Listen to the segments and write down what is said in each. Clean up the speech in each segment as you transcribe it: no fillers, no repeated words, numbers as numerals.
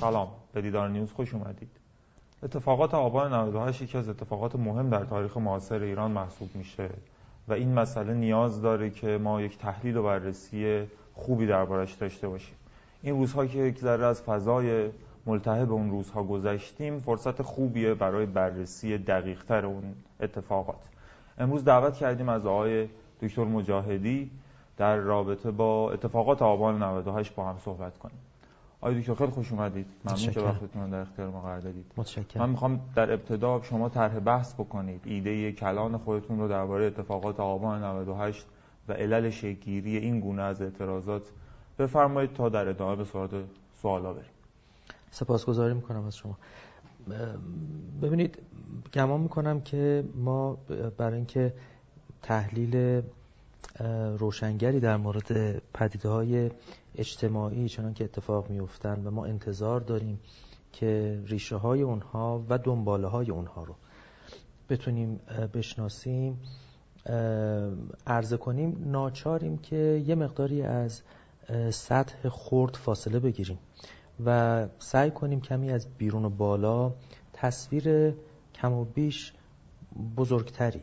سلام، به دیدار نیوز خوش اومدید. اتفاقات آبان 98 یکی از اتفاقات مهم در تاریخ معاصر ایران محسوب میشه و این مسئله نیاز داره که ما یک تحلیل و بررسی خوبی دربارش داشته باشیم. این روزها که یک ذره از فضای ملتهب اون روزها گذشتیم، فرصت خوبیه برای بررسی دقیق‌تر اون اتفاقات. امروز دعوت کردیم از آقای دکتر مجاهدی در رابطه با اتفاقات آبان 98 با هم صحبت کنیم. آقای دکتر خیلی خوش اومدید. ممنون که وقتتون رو در اختیار ما قرار دادید. متشکرم. من می‌خوام در ابتدا شما طرح بحث بکنید. ایده کلان خودتون رو درباره اتفاقات آبان 98 و علل شکل‌گیری این گونه از اعتراضات بفرمایید تا در ادامه به سراغ سوالا بریم. سپاسگزاری می‌کنم از شما. ببینید، گمان می‌کنم که ما برای اینکه تحلیل روشنگری در مورد پدیده‌های اجتماعی چنان که اتفاق می‌افتند و ما انتظار داریم که ریشه‌های اونها و دنباله‌های اونها رو بتونیم بشناسیم، عرضه کنیم، ناچاریم که یه مقداری از سطح خرد فاصله بگیریم و سعی کنیم کمی از بیرون و بالا تصویر کم و بیش بزرگتری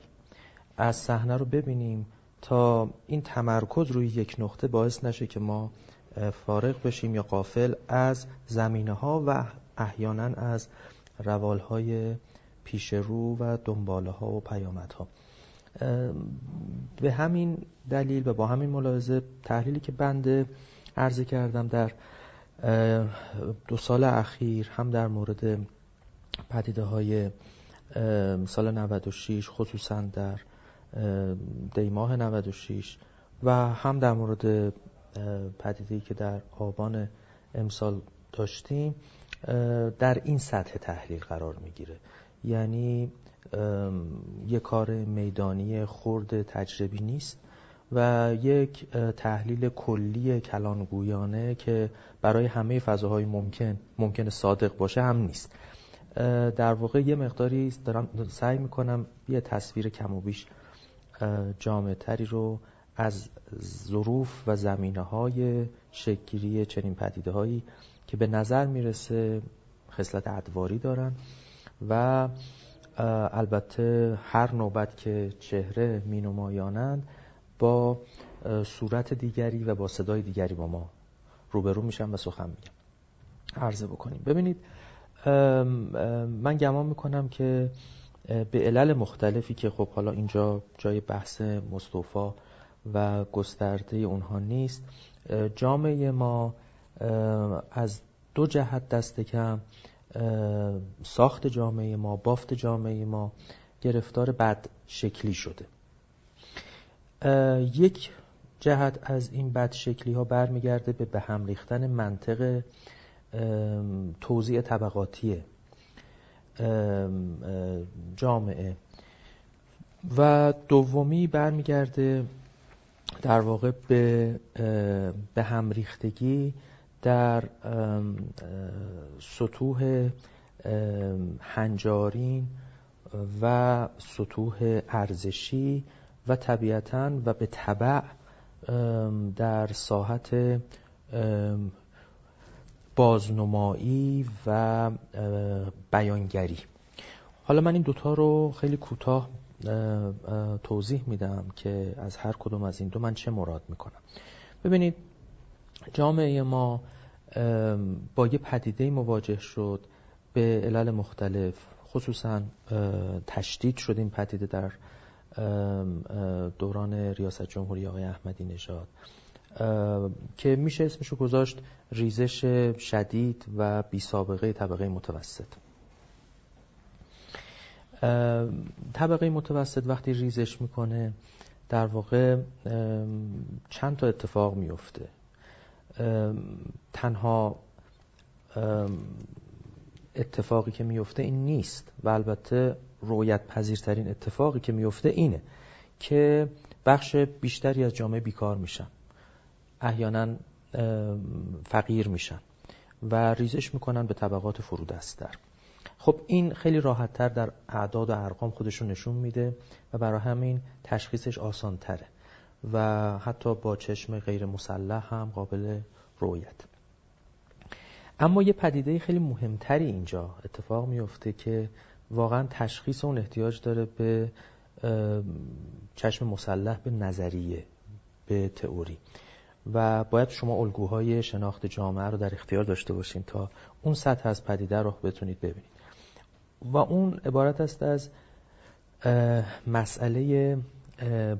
از صحنه رو ببینیم تا این تمرکز روی یک نقطه باعث نشه که ما فارغ بشیم یا غافل از زمینه‌ها و احیاناً از روالهای پیش رو و دنباله‌ها و پیامدها. به همین دلیل و با همین ملاحظه تحلیلی که بنده عرض کردم در 2 سال اخیر، هم در مورد پدیده‌های سال 96 خصوصاً در دی ماه 96 و هم در مورد پدیده‌ای که در آبان امسال داشتیم، در این سطح تحلیل قرار میگیره. یعنی یک کار میدانی خرد تجربی نیست و یک تحلیل کلی کلانگویانه که برای همه فضاهای ممکن صادق باشه هم نیست. در واقع یه مقداری دارم سعی میکنم یه تصویر کم و بیش جامع‌تری رو از ظروف و زمینه‌های شکل‌گیری چنین پدیده‌هایی که به نظر میرسه خصلت ادواری دارن و البته هر نوبت که چهره مینمایانند با صورت دیگری و با صدای دیگری با ما روبرو میشن و سخن میگن. عرضه بکنیم. ببینید، من گمان میکنم که به علل مختلفی که خب حالا اینجا جای بحث مستوفا و گسترده اونها نیست، جامعه ما از 2 جهت دست کم، ساخت جامعه ما، بافت جامعه ما گرفتار بد شکلی شده. یک جهت از این بد شکلی ها برمیگرده به هم ریختن منطق توزیع طبقاتی جامعه و دومی برمیگرده در واقع به هم ریختگی در سطوح هنجارین و سطوح ارزشی و طبیعتاً و به تبع در ساحت بازنمایی و بیانگری. حالا من این دوتا رو خیلی کوتاه توضیح میدم که از هر کدوم از این دو من چه مراد میکنم. ببینید، جامعه ما با یه پدیده مواجه شد به علل مختلف، خصوصا تشدید شد این پدیده در دوران ریاست جمهوری آقای احمدی نژاد که میشه اسمشو گذاشت ریزش شدید و بی سابقه طبقه متوسط. طبقه متوسط وقتی ریزش میکنه در واقع چند تا اتفاق میفته. تنها اتفاقی که میفته این نیست و البته رویت پذیرترین اتفاقی که میفته اینه که بخش بیشتری از جامعه بیکار میشن، احیانا فقیر میشن و ریزش میکنن به طبقات فرودست‌تر. خب این خیلی راحت‌تر در اعداد و ارقام خودش رو نشون میده و برای همین تشخیصش آسان‌تره و حتی با چشم غیر مسلح هم قابل رؤیت. اما یه پدیده خیلی مهمتری اینجا اتفاق میفته که واقعا تشخیص اون احتیاج داره به چشم مسلح، به نظریه، به تئوری، و باید شما الگوهای شناخت جامعه رو در اختیار داشته باشین تا اون سطح از پدیده رو بتونید ببینید. و اون عبارت است از مسئله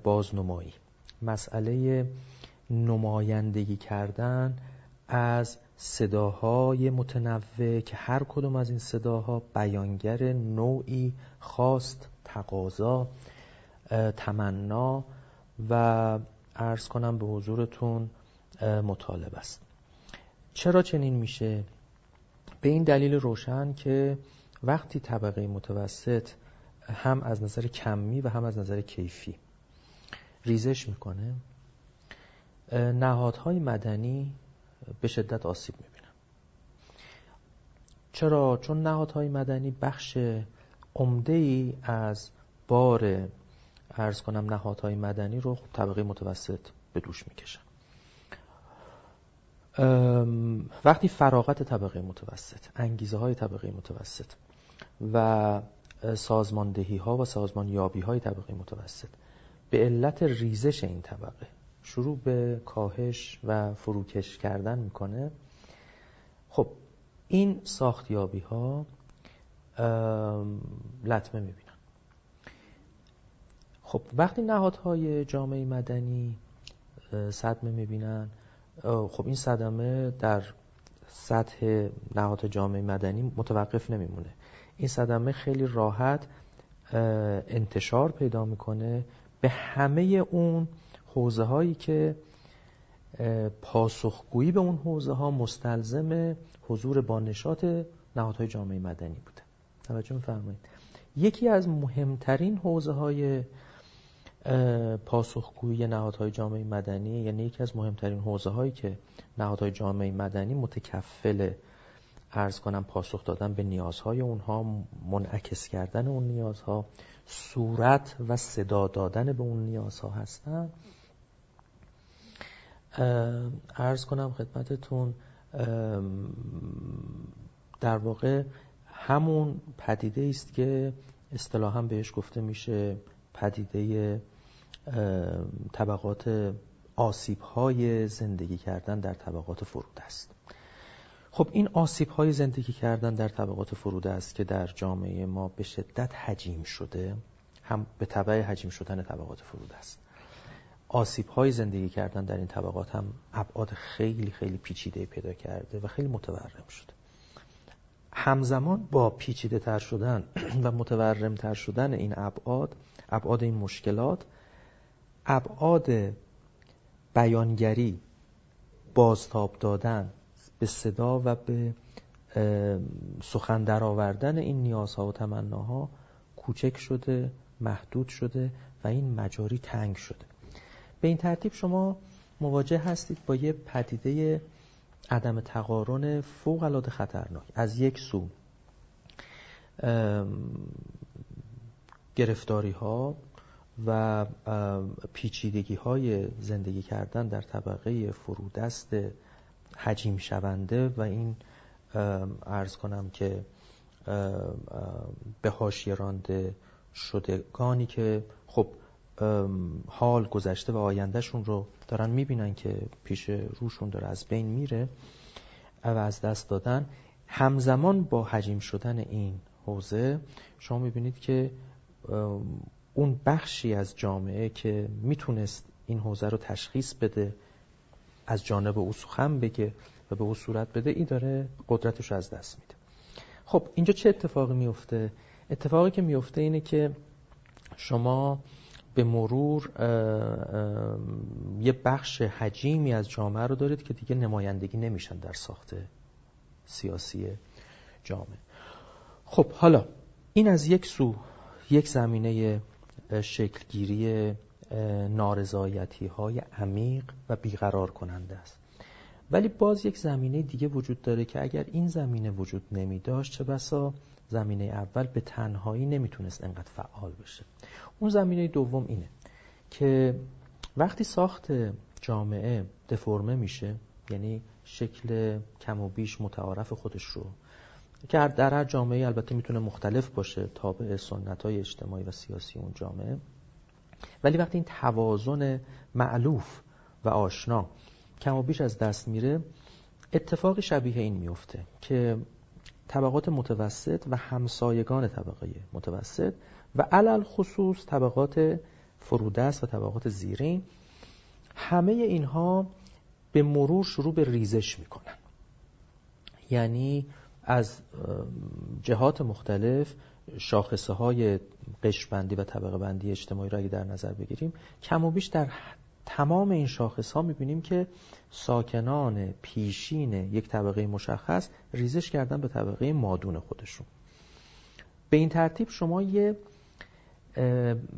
بازنمایی، مسئله نمایندگی کردن از صداهای متنوع که هر کدوم از این صداها بیانگر نوعی خواست، تقاضا، تمنا و عرض کنم به حضورتون مطالب است. چرا چنین میشه؟ به این دلیل روشن که وقتی طبقه متوسط هم از نظر کمی و هم از نظر کیفی ریزش میکنه، نهادهای مدنی به شدت آسیب میبینن. چرا؟ چون نهادهای مدنی بخش عمده‌ای از بار عرض کنم نهادهای مدنی رو طبقه متوسط به دوش میکشن. وقتی فراغت طبقه متوسط، انگیزه های طبقه متوسط و سازماندهی ها و سازمانیابی های طبقه متوسط به علت ریزش این طبقه شروع به کاهش و فروکش کردن میکنه، خب این ساختیابی ها لطمه میبینن. خب وقتی نهادهای جامعه مدنی صدمه میبینن، خب این صدمه در سطح نهادهای جامعه مدنی متوقف نمیمونه، این صدمه خیلی راحت انتشار پیدا میکنه به همه اون حوزه هایی که پاسخگویی به اون حوزه ها مستلزم حضور با نشاط نهادهای جامعه مدنی بوده. توجه می‌فرمایید؟ یکی از مهمترین حوزه های پاسخگویی نهادهای جامعه مدنی، یعنی یکی از مهمترین حوزه هایی که نهادهای جامعه مدنی متکفل عرض کنم پاسخ دادن به نیازهای اونها، منعکس کردن اون نیازها، صورت و صدا دادن به اون نیازها هستن، عرض کنم خدمتتون در واقع همون پدیده است که اصطلاحاً بهش گفته میشه پدیده طبقات، آسیب‌های زندگی کردن در طبقات فرود است. خب این آسیب‌های زندگی کردن در طبقات فرود است که در جامعه ما به شدت حجیم شده، هم به تبع حجیم شدن طبقات فرود است. آسیب‌های زندگی کردن در این طبقات هم ابعاد خیلی خیلی پیچیده پیدا کرده و خیلی متورم شده. همزمان با پیچیده تر شدن و متورم تر شدن این ابعاد این مشکلات، ابعاد بیانگری، بازتاب دادن به صدا و به سخن در آوردن این نیازها و تمناها کوچک شده، محدود شده و این مجاری تنگ شده. به این ترتیب شما مواجه هستید با یه پدیده عدم تقارن فوق‌العاده خطرناک. از یک سو گرفتاری‌ها و پیچیدگی‌های زندگی کردن در طبقه فرودست حجیم شونده و این عرض کنم که به حاشیه رانده شدگانی که خب حال، گذشته و آیندهشون رو دارن میبینن که پیش روشون داره از بین میره و از دست دادن. همزمان با حجیم شدن این حوزه شما میبینید که اون بخشی از جامعه که میتونست این حوزه رو تشخیص بده، از جانب او سخن بگه و به او صورت بده، این داره قدرتش رو از دست میده. خب اینجا چه اتفاقی میفته؟ اتفاقی که میفته اینه که شما به مرور یه بخش حجیمی از جامعه رو دارید که دیگه نمایندگی نمیشن در ساخت سیاسی جامعه. خب حالا این از یک سو یک زمینه شکلگیری نارضایتی‌های عمیق و بیقرار کننده است، ولی باز یک زمینه دیگه وجود داره که اگر این زمینه وجود نمی‌داشت چه بسا زمینه اول به تنهایی نمیتونست انقدر فعال بشه. اون زمینه دوم اینه که وقتی ساخت جامعه دفرمه میشه، یعنی شکل کم و بیش متعارف خودش رو که در هر جامعه البته میتونه مختلف باشه تابع سنت‌های اجتماعی و سیاسی اون جامعه، ولی وقتی این توازن مألوف و آشنا کم و بیش از دست میره، اتفاقی شبیه این میفته که طبقات متوسط و همسایگان طبقه متوسط و علل خصوص طبقات فرودست و طبقات زیرین، همه اینها به مرور شروع به ریزش میکنن. یعنی از جهات مختلف شاخصه های قشر بندی و طبقه بندی اجتماعی را اگه در نظر بگیریم، کم و بیش در تمام این شاخص ها میبینیم که ساکنان پیشین یک طبقه مشخص ریزش کردن به طبقه مادون خودشون. به این ترتیب شما یه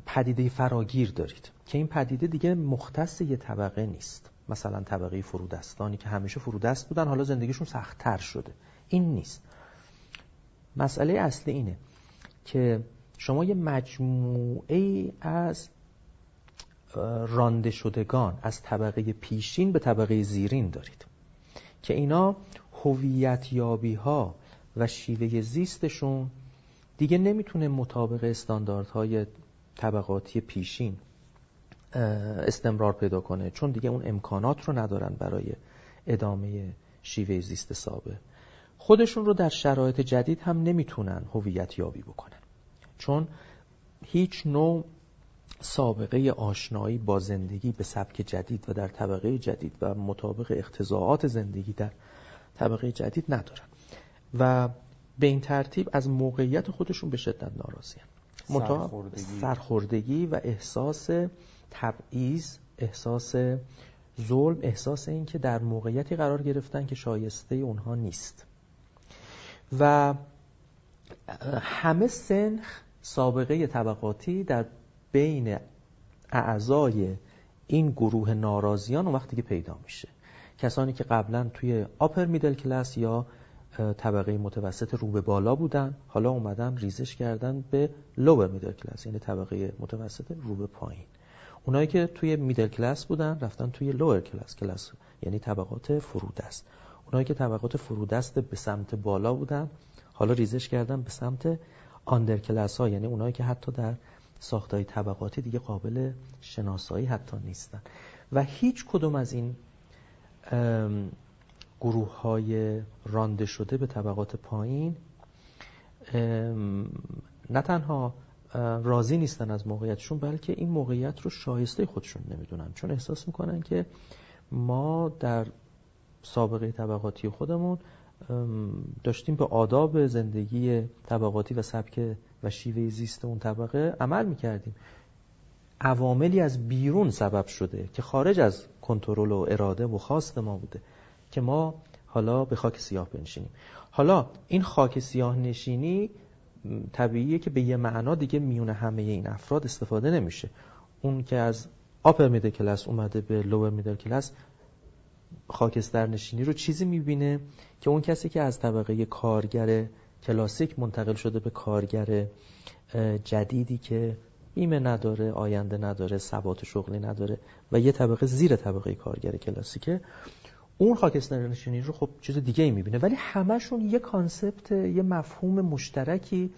پدیده فراگیر دارید که این پدیده دیگه مختص یه طبقه نیست. مثلا طبقه فرودستانی که همیشه فرودست بودن حالا زندگیشون سخت‌تر شده، این نیست. مسئله اصلی اینه که شما یه مجموعه از رانده شدگان از طبقه پیشین به طبقه زیرین دارید که اینا هویت یابی ها و شیوه زیستشون دیگه نمیتونه مطابق استانداردهای طبقاتی پیشین استمرار پیدا کنه، چون دیگه اون امکانات رو ندارن برای ادامه شیوه زیست سابق. خودشون رو در شرایط جدید هم نمیتونن هویت یابی بکنن، چون هیچ نوع سابقه آشنایی با زندگی به سبک جدید و در طبقه جدید و مطابق اقتضاعات زندگی در طبقه جدید ندارن و به این ترتیب از موقعیت خودشون به شدت ناراضی‌اند. سرخوردگی و احساس تبعیض، احساس ظلم، احساس این که در موقعیتی قرار گرفتن که شایسته اونها نیست. و همه سنخ سابقه طبقاتی در بین اعضای این گروه ناراضیان اون وقتی که پیدا میشه، کسانی که قبلا توی آپر میدل کلاس یا طبقه متوسط رو به بالا بودن، حالا اومدن ریزش کردن به لوور میدل کلاس، یعنی طبقه متوسط رو به پایین. اونایی که توی میدل کلاس بودن رفتن توی لوور کلاس، یعنی طبقات فرودست. اونایی که طبقات فرودست به سمت بالا بودن حالا ریزش کردن به سمت آندر کلاس ها، یعنی اونایی که حتی در ساختای طبقاتی دیگه قابل شناسایی حتی نیستن. و هیچ کدوم از این گروه های رانده شده به طبقات پایین نه تنها راضی نیستن از موقعیتشون، بلکه این موقعیت رو شایسته خودشون نمیدونن، چون احساس میکنن که ما در سابقه طبقاتی خودمون داشتیم به آداب زندگی طبقاتی و سبک و شیوه زیست اون طبقه عمل میکردیم، عواملی از بیرون سبب شده که خارج از کنترل و اراده و خواست ما بوده که ما حالا به خاک سیاه بنشینیم. حالا این خاک سیاه نشینی طبیعیه که به یه معنا دیگه میونه همه این افراد استفاده نمیشه. اون که از آپر میدل کلاس اومده به لوور میدل کلاس خاکستر نشینی رو چیزی میبینه که اون کسی که از طبقه کارگر کلاسیک منتقل شده به کارگر جدیدی که بیمه نداره، آینده نداره، ثبات شغلی نداره و یه طبقه زیر طبقه کارگر کلاسیکه، اون خاکستر نشینی رو خب چیز دیگه ای میبینه، ولی همشون یه کانسپت، یه مفهوم مشترکی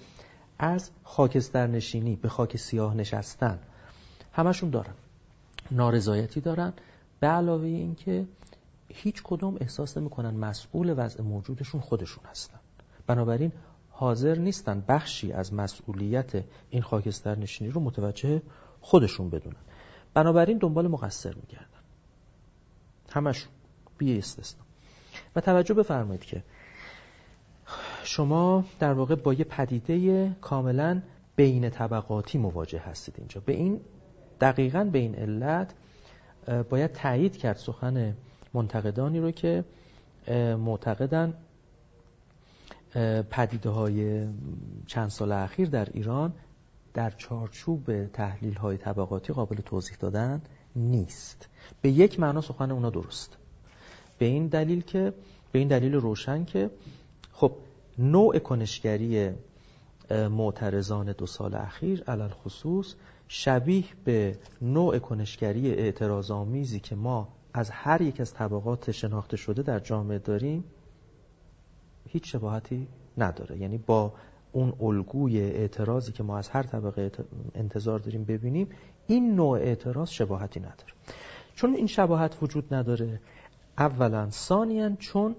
از خاکستر نشینی به خاک سیاه نشستن همشون دارن، نارضایتی دارن، به علاوه این که هیچ کدوم احساس نمی‌کنن مسئول وضع موجودشون خودشون هستن، بنابراین حاضر نیستن بخشی از مسئولیت این خاکستر نشینی رو متوجه خودشون بدونن، بنابراین دنبال مقصر می‌گردن همشون بی استثنا. و توجه بفرمایید که شما در واقع با یه پدیده کاملا بین طبقاتی مواجه هستید اینجا. به این دقیقاً به این علت باید تایید کرد سخن منتقدانی رو که معتقدن پدیده‌های چند سال اخیر در ایران در چارچوب تحلیل‌های طبقاتی قابل توضیح دادن نیست. به یک معنا سخن اونا درست، به این دلیل روشن که خب نوع کنشگری معترضان 2 سال اخیر علل خصوص شبیه به نوع کنشگری اعتراض‌آمیزی که ما از هر یک از طبقات شناخته شده در جامعه داریم هیچ شباهتی نداره. یعنی با اون الگوی اعتراضی که ما از هر طبقه انتظار داریم ببینیم، این نوع اعتراض شباهتی نداره. چون این شباهت وجود نداره اولا، ثانیا چون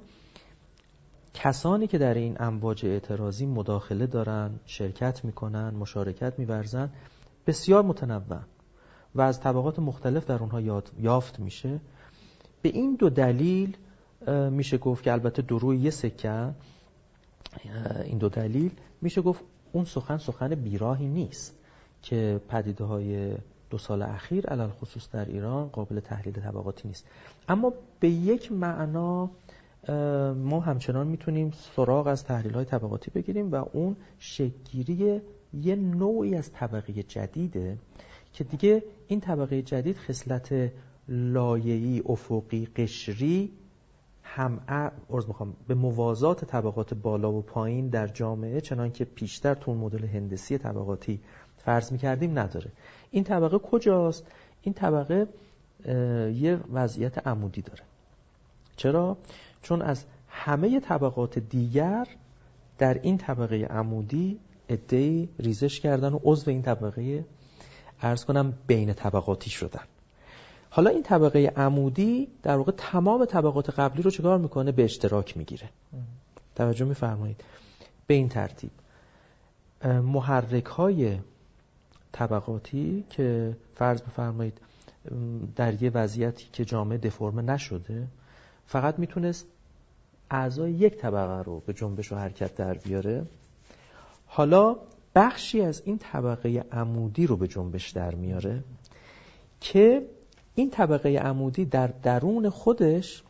کسانی که در این امواج اعتراضی مداخله دارن، شرکت میکنن، مشارکت میورزن بسیار متنوع و از طبقات مختلف در اونها یافت میشه. به این دو دلیل میشه گفت که البته دو روی یه سکه، این دو دلیل میشه گفت اون سخن بیراهی نیست که پدیده های 2 سال اخیر علل خصوص در ایران قابل تحلیل طبقاتی نیست. اما به یک معنا ما همچنان میتونیم سراغ از تحلیل های طبقاتی بگیریم و اون شکل‌گیری یه نوعی از طبقه جدیده که دیگه این طبقه جدید خصلت لایه‌ای، افقی، قشری به موازات طبقات بالا و پایین در جامعه، چنان که پیشتر تو مدل هندسی طبقاتی فرض می‌کردیم، نداره. این طبقه کجاست؟ این طبقه یه وضعیت عمودی داره. چرا؟ چون از همه طبقات دیگر در این طبقه عمودی عده‌ای ریزش کردن و عضو این طبقه عرض کنم بین طبقاتی شدن. حالا این طبقه عمودی در واقع تمام طبقات قبلی رو چکار میکنه؟ به اشتراک میگیره. توجه میفرمایید؟ به این ترتیب محرک های طبقاتی که فرض بفرمایید در یه وضعیتی که جامعه دفرمه نشده، فقط میتونست اعضای یک طبقه رو به جنبش و حرکت در بیاره. حالا بخشی از این طبقه عمودی رو به جنبش در میاره که این طبقه عمودی در درون خودش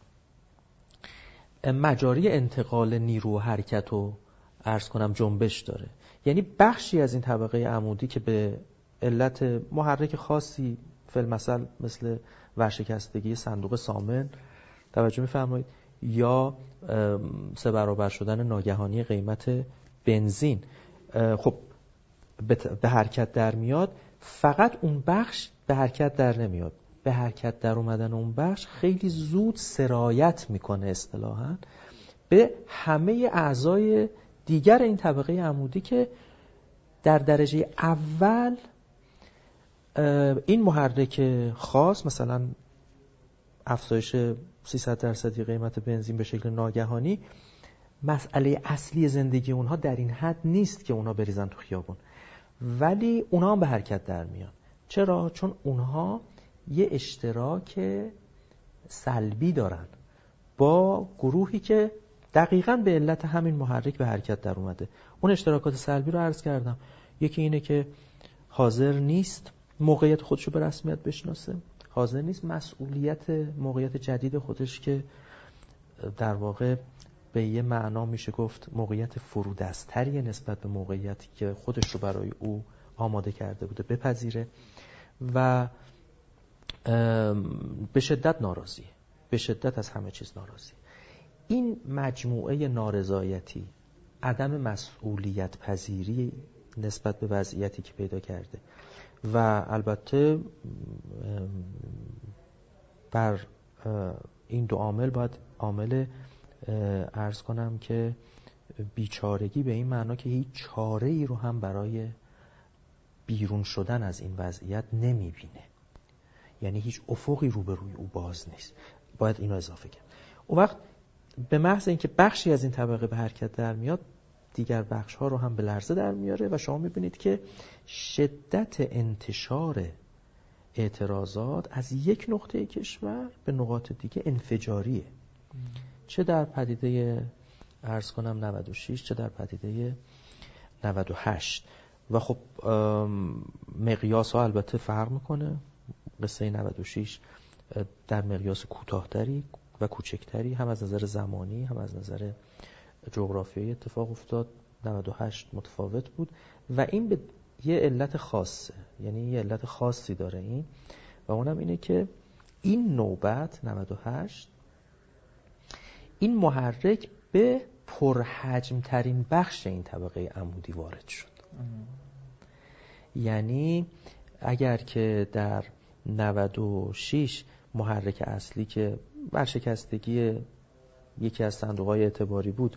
مجاری انتقال نیرو و حرکت و عرض کنم جنبش داره. یعنی بخشی از این طبقه عمودی که به علت محرک خاصی فی‌المثل مثل ورشکستگی صندوق سامن، توجه می‌فرمایید، یا 3 برابر شدن ناگهانی قیمت بنزین، خب به حرکت در میاد. فقط اون بخش به حرکت در نمیاد. به حرکت در اومدن اون بخش خیلی زود سرایت میکنه اصطلاحاً به همه اعضای دیگر این طبقه عمودی که در درجه اول این محرک خاص، مثلا افزایش 300% قیمت بنزین به شکل ناگهانی، مسئله اصلی زندگی اونها در این حد نیست که اونها بریزن تو خیابون، ولی اونها هم به حرکت در میان. چرا؟ چون اونها یه اشتراک سلبی دارن با گروهی که دقیقاً به علت همین محرک به حرکت در اومده. اون اشتراکات سلبی رو عرض کردم. یکی اینه که حاضر نیست موقعیت خودشو به رسمیت بشناسه، حاضر نیست مسئولیت موقعیت جدید خودش که در واقع به یه معنا میشه گفت موقعیت فرودستری نسبت به موقعیتی که خودش رو برای او آماده کرده بوده بپذیره، و به شدت ناراضی، به شدت از همه چیز ناراضی. این مجموعه نارضایتی، عدم مسئولیت پذیری نسبت به وضعیتی که پیدا کرده و البته بر این دو عامل باید عامل عرض کنم که بیچارگی، به این معنا که هیچ چاره‌ای رو هم برای بیرون شدن از این وضعیت نمیبینه، یعنی هیچ افقی روبروی او باز نیست. باید اینو اضافه کرد. اون وقت به محض اینکه بخشی از این طبقه به حرکت در میاد، دیگر بخش ها رو هم به لرزه در میاره و شما میبینید که شدت انتشار اعتراضات از یک نقطه کشور به نقاط دیگه انفجاریه. چه در پدیده عرض کنم 96، چه در پدیده 98. و خب مقیاس ها البته فرق میکنه. قصه 96 در مقیاس کوتاه‌تری و کوچکتری، هم از نظر زمانی هم از نظر جغرافیایی اتفاق افتاد. 98 متفاوت بود و این به یه علت خاصه، یعنی یه علت خاصی داره این، و اونم اینه که این نوبت 98 این محرک به پرحجم‌ترین بخش این طبقه عمودی وارد شد. یعنی اگر که در 96 محرک اصلی که ورشکستگی یکی از صندوق‌های اعتباری بود،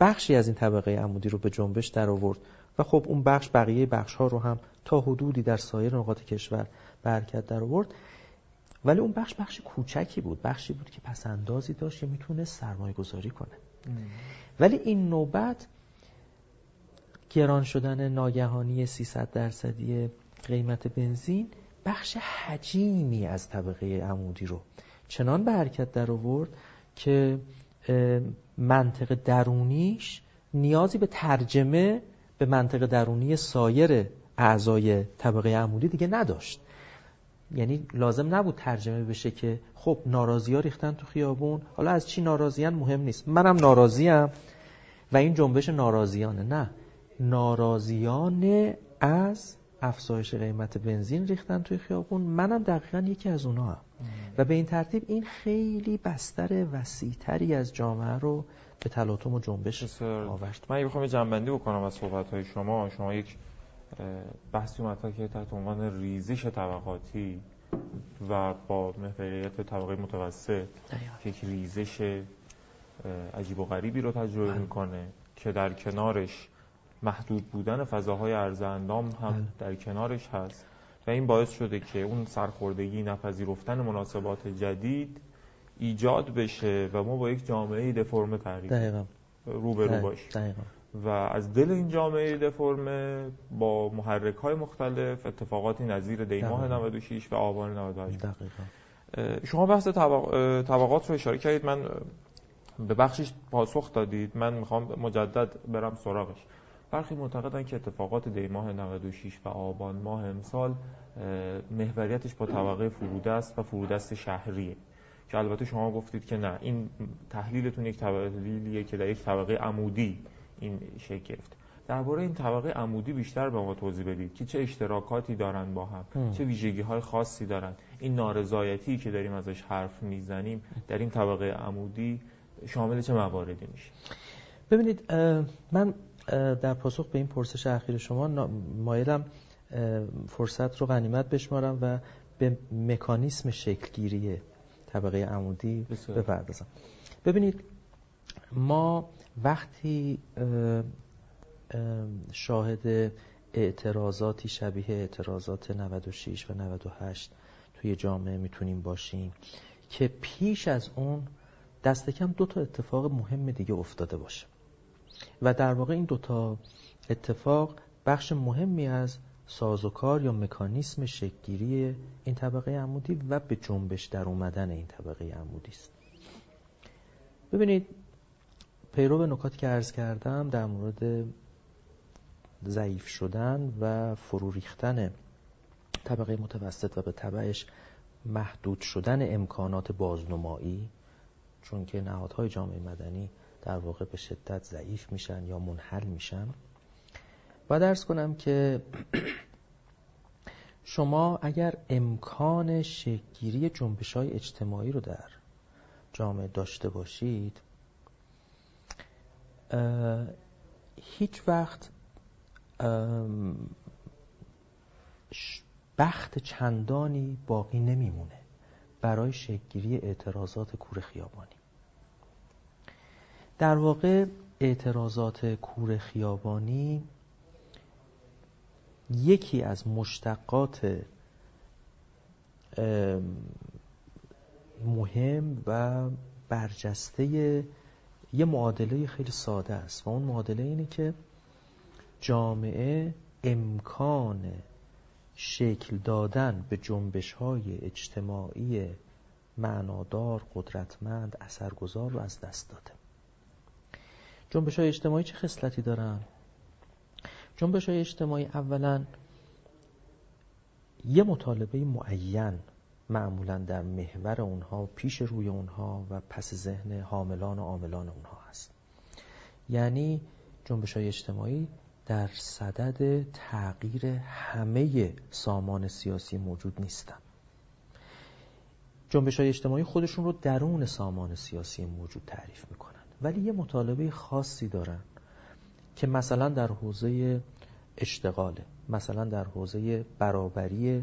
بخشی از این طبقه عمودی رو به جنبش در آورد و خب اون بخش بقیه بخش‌ها رو هم تا حدودی در سایر نقاط کشور به حرکت در آورد. ولی اون بخش بخشی کوچکی بود، بخشی بود که پسندازی داشت که میتونه سرمایه‌گذاری کنه. ولی این نوبت گران شدن ناگهانی 300% قیمت بنزین بخش حجیمی از طبقه عمودی رو چنان به حرکت در آورد که منطقه درونیش نیازی به ترجمه به منطقه درونی سایر اعضای طبقه عمودی دیگه نداشت. یعنی لازم نبود ترجمه بشه که خب ناراضی‌ها ریختن تو خیابون، حالا از چی ناراضیان مهم نیست، منم ناراضیم و این جنبش ناراضیانه. نه، ناراضیان از افزایش قیمت بنزین ریختن توی خیابون، منم دقیقاً یکی از اونها هم. و به این ترتیب این خیلی بستر وسیع‌تری از جامعه رو به تلاطم و جنبش آورد. من می‌خوام جنببندی بکنم از صحبت‌های شما. شما یک بحثی مطرح که تحت عنوان ریزش طبقاتی و با محوریت طبقه متوسط که یک ریزش عجیب و غریبی رو تجربه می‌کنه که در کنارش محدود بودن فضاهای عرض‌اندام هم در کنارش هست و این باعث شده که اون سرخوردگی، نپذیرفتن مناسبات جدید ایجاد بشه و ما با یک جامعه دفرمه تقریبا روبرو باشیم و از دل این جامعه دفرمه با محرک‌های مختلف اتفاقاتی نظیر دی ماه 96 و آبان 98. شما بحث طبقات رو اشاره کردید، من به بخشش پاسخ دادید، من میخوام مجدد برم سراغش. برخی معتقدن که اتفاقات دی ماه 96 و آبان ماه امسال محوریتش با طبقه فرودست است و فرودست شهریه که البته شما گفتید که نه، این تحلیلتون یک تحلیلیه که در یک طبقه عمودی این شگفت. درباره این طبقه عمودی بیشتر به ما توضیح بدید که چه اشتراکاتی دارن با هم، چه ویژگی‌های خاصی دارن. این نارضایتی که داریم ازش حرف میزنیم در این طبقه عمودی شامل چه مواردی میشه؟ ببینید، من در پاسخ به این پرسش اخیر شما مایلم فرصت رو غنیمت بشمارم و به مکانیسم شکلگیری طبقه عمودی بپردازم. ببینید، ما وقتی شاهد اعتراضاتی شبیه اعتراضات 96 و 98 توی جامعه میتونیم باشیم که پیش از اون دست کم دو تا اتفاق مهم دیگه افتاده باشه و در واقع این دوتا اتفاق بخش مهمی از سازوکار یا مکانیسم شکلگیری این طبقه عمودی و به جنبش در اومدن این طبقه عمودی است. ببینید، پیرو به نکاتی که عرض کردم در مورد ضعیف شدن و فرو ریختن طبقه متوسط و به تبعش محدود شدن امکانات بازنمایی، چون که نهادهای جامعه مدنی در واقع به شدت ضعیف میشن یا منحل میشن. باید عرض کنم که شما اگر امکان شکل‌گیری جنبش‌های اجتماعی رو در جامعه داشته باشید، هیچ وقت بخت چندانی باقی نمیمونه برای شکل‌گیری اعتراضات کور خیابانی. در واقع اعتراضات کور خیابانی یکی از مشتقات مهم و برجسته یه معادله خیلی ساده است و اون معادله اینه که جامعه امکان شکل دادن به جنبش‌های اجتماعی معنادار، قدرتمند، اثرگذار رو از دست داده. جنبش‌های اجتماعی چه خصلتی دارن؟ جنبش‌های اجتماعی اولاً یه مطالبه معین معمولاً در محور اونها، پیش روی اونها و پس ذهن حاملان و عاملان اونها هست. یعنی جنبش‌های اجتماعی در صدد تغییر همه سامان سیاسی موجود نیستن. جنبش‌های اجتماعی خودشون رو درون سامان سیاسی موجود تعریف میکنن، ولی یه مطالبه خاصی دارن که مثلا در حوزه اشتغاله، مثلا در حوزه برابری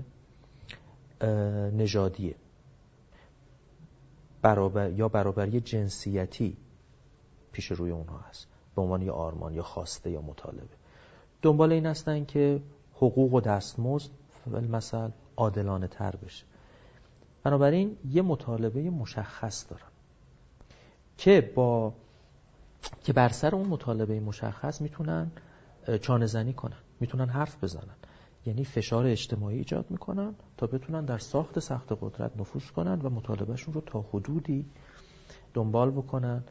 نژادیه، برابر یا برابری جنسیتی پیش روی اونها هست به عنوان یه آرمان یا خواسته یا مطالبه. دنبال این هستن که حقوق و دستمزد مثلا عادلانه تر بشه. بنابراین یه مطالبه مشخص دارن که بر سر اون مطالبه مشخص میتونن چانه‌زنی کنن، میتونن حرف بزنن، یعنی فشار اجتماعی ایجاد میکنن تا بتونن در ساخت سخت قدرت نفوذ کنن و مطالبهشون رو تا حدودی دنبال بکنن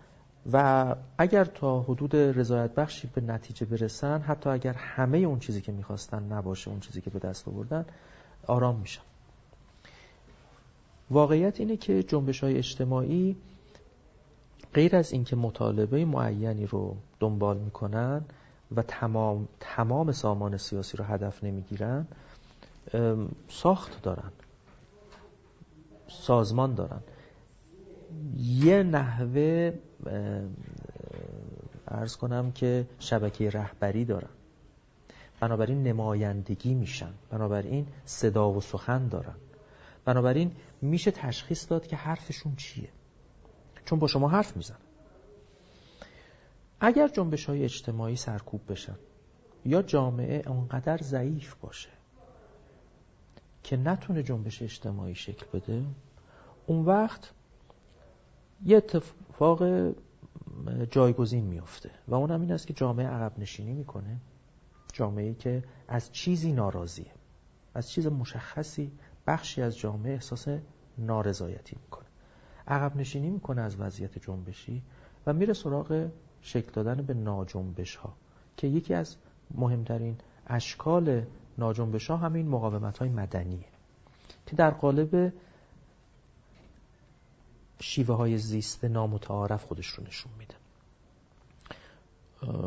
و اگر تا حدود رضایت بخشی به نتیجه برسن، حتی اگر همه اون چیزی که میخواستن نباشه، اون چیزی که به دست آوردن، آرام میشن. واقعیت اینه که جنبش‌های اجتماعی غیر از اینکه مطالبه معینی رو دنبال میکنن و تمام سامان سیاسی رو هدف نمیگیرن، ساخت دارن، سازمان دارن، یه نحوه عرض کنم که شبکه رهبری دارن، بنابراین نمایندگی میشن، بنابراین صدا و سخن دارن، بنابراین میشه تشخیص داد که حرفشون چیه، چون با شما حرف میزنن. اگر جنبش‌های اجتماعی سرکوب بشن یا جامعه اونقدر ضعیف باشه که نتونه جنبش اجتماعی شکل بده، اون وقت یه اتفاق جایگزین میفته و اونم این است که جامعه عقب نشینی میکنه، جامعه‌ای که از چیزی ناراضیه، از چیز مشخصی بخشی از جامعه احساس نارضایتی میکنه، عقب نشینی میکنه از وضعیت جنبشی و میره سراغ شکل دادن به ناجنبش ها که یکی از مهمترین اشکال ناجنبش ها همین مقاومت های مدنیه که در قالب شیوه های زیست نامتعارف خودش رو نشون میده.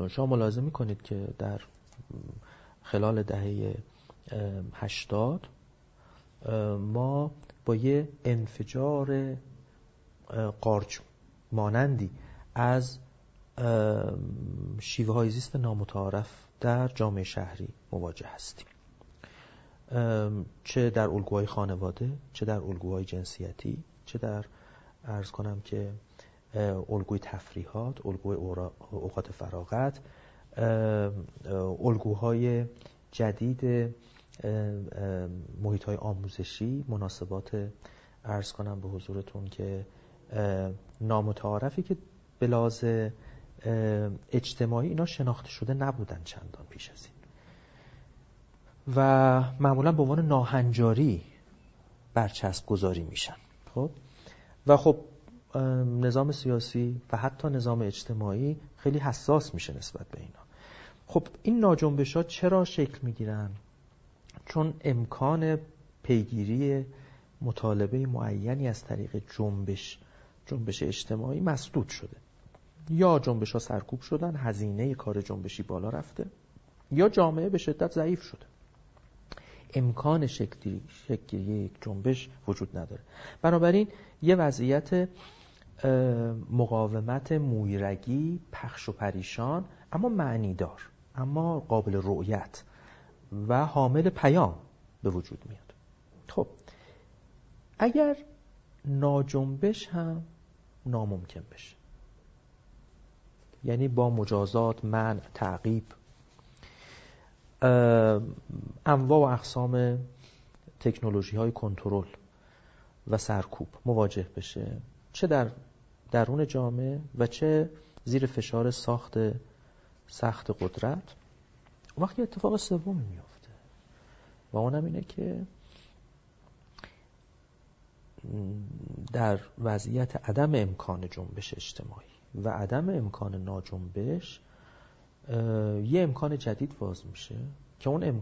شما ملاحظه میکنید که در خلال دهه 80 ما با یه انفجار قارچ مانندی از شیوه های زیست نامتعارف در جامعه شهری مواجه هستیم، چه در الگوهای خانواده، چه در الگوهای جنسیتی، چه در عرض کنم که الگوی تفریحات، الگوی اوقات فراغت، الگوهای جدید محیط‌های آموزشی، مناسبات عرض کنم به حضورتون که نامتعارفی که به لحاظ اجتماعی اینا شناخته شده نبودن چندان پیش از این و معمولا به عنوان ناهنجاری برچسب گذاری میشن. خب و خب نظام سیاسی و حتی نظام اجتماعی خیلی حساس میشه نسبت به اینا. خب این ناجنبش‌ها چرا شکل میگیرن؟ چون امکان پیگیری مطالبه معینی از طریق جنبش اجتماعی مسدود شده، یا جنبش‌ها سرکوب شدن، هزینه کار جنبشی بالا رفته، یا جامعه به شدت ضعیف شده، امکان شکل گیری یک جنبش وجود نداره. بنابراین یه وضعیت مقاومت مویرگی، پخش و پریشان، اما معنیدار، اما قابل رؤیت و حامل پیام به وجود میاد. خب اگر ناجنبش هم ناممکن بشه، یعنی با مجازات، منع، تعقیب، انواع و اقسام تکنولوژی های کنترل و سرکوب مواجه بشه، چه در درون جامعه و چه زیر فشار سخت قدرت، وقتی اتفاق سوم میفته و اونم اینه که در وضعیت عدم امکان جنبش اجتماعی و عدم امکان ناجنبش یه امکان جدید باز میشه که اون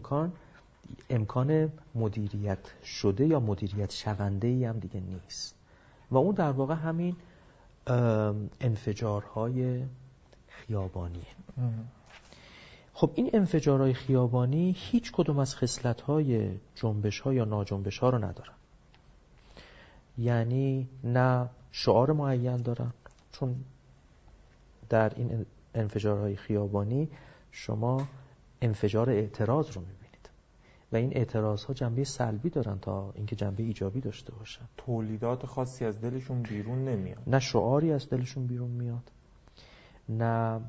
امکان مدیریت شده یا مدیریت شونده‌ای هم دیگه نیست و اون در واقع همین انفجارهای خیابانیه. خب این انفجارهای خیابانی هیچ کدوم از خصلت‌های جنبش‌ها یا ناجنبش‌ها رو ندارن، یعنی نه شعار معین دارن، چون در این انفجارهای خیابانی شما انفجار اعتراض رو میبینید، و این اعتراض ها جنبه سلبی دارن تا اینکه جنبه ایجابی داشته باشن. تولیدات خاصی از دلشون بیرون نمیاد، نه شعاری از دلشون بیرون میاد، نه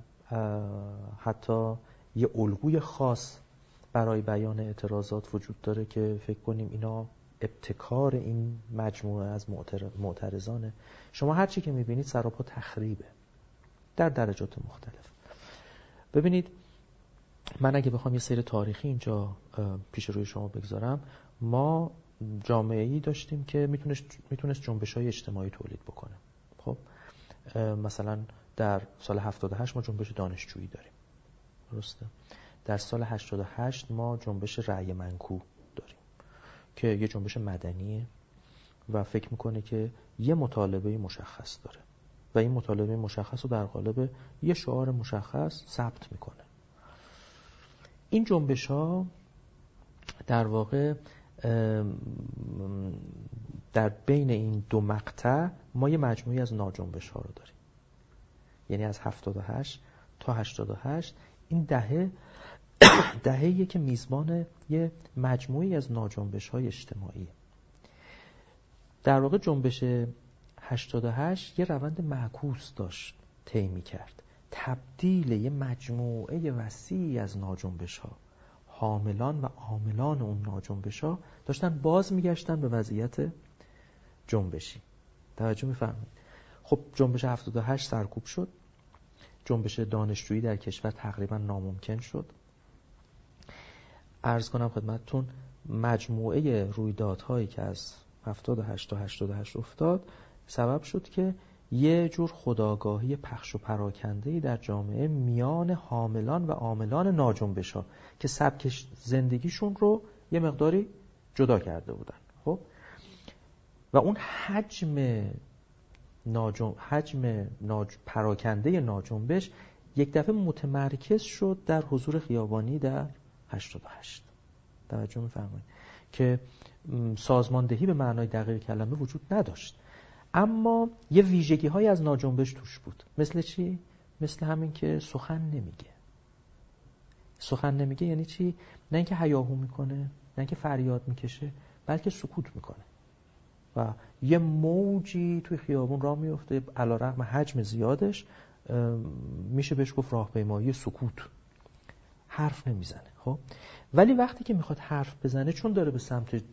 حتی یه الگوی خاص برای بیان اعتراضات وجود داره که فکر کنیم اینا ابتکار این مجموعه از معترضانه. شما هر چی که میبینید سراپا تخریبه در درجات مختلف. ببینید من اگه بخوام یه سیر تاریخی اینجا پیش روی شما بگذارم، ما جامعه‌ای داشتیم که میتونست جنبش‌های اجتماعی تولید بکنه. خب مثلا در سال 78 ما جنبش دانشجویی داریم، درسته؟ در سال 88 ما جنبش رأی منکو داریم که یه جنبش مدنیه و فکر میکنه که یه مطالبه مشخص داره و این مطالبه مشخص رو در قالب یه شعار مشخص ثبت میکنه. این جنبش ها در واقع در بین این دو مقطع ما یه مجموعی از ناجنبش ها رو داریم، یعنی از 78 تا 88 این دهه‌ای که میزبان یه مجموعی از ناجنبش‌های اجتماعیه. در واقع جنبش 88 یه روند معکوس داشت طی می‌کرد، تبدیل یه مجموعه وسیعی از ناجنبش‌ها، حاملان و عاملان اون ناجنبش‌ها داشتن باز می‌گشتن به وضعیت جنبشی. توجه می‌فرمایید؟ خب جنبش 78 سرکوب شد، جنبش دانشجویی در کشور تقریبا ناممکن شد. عرض کنم خدمتتون مجموعه رویدادهایی که از 78 تا 88 افتاد سبب شد که یه جور خودآگاهی پخش و پراکنده‌ای در جامعه میان حاملان و عاملان ناجنبش‌ها که سبک زندگیشون رو یه مقداری جدا کرده بودن. خب و اون حجم پراکنده ناجنبش یک دفعه متمرکز شد در حضور خیابانی در 88. توجه می‌فرمایید که سازماندهی به معنای دقیق کلمه وجود نداشت، اما یه ویژگی‌های از ناجنبش توش بود. مثل چی؟ مثل همین که سخن نمیگه یعنی چی؟ نه اینکه هیاهو میکنه، نه اینکه فریاد میکشه، بلکه سکوت میکنه و یه موجی توی خیابون راه میفته. علی‌رغم حجم زیادش میشه بهش گفت راهپیمایی سکوت، حرف نمیزنه. خب ولی وقتی که میخواد حرف بزنه، چون داره به سمت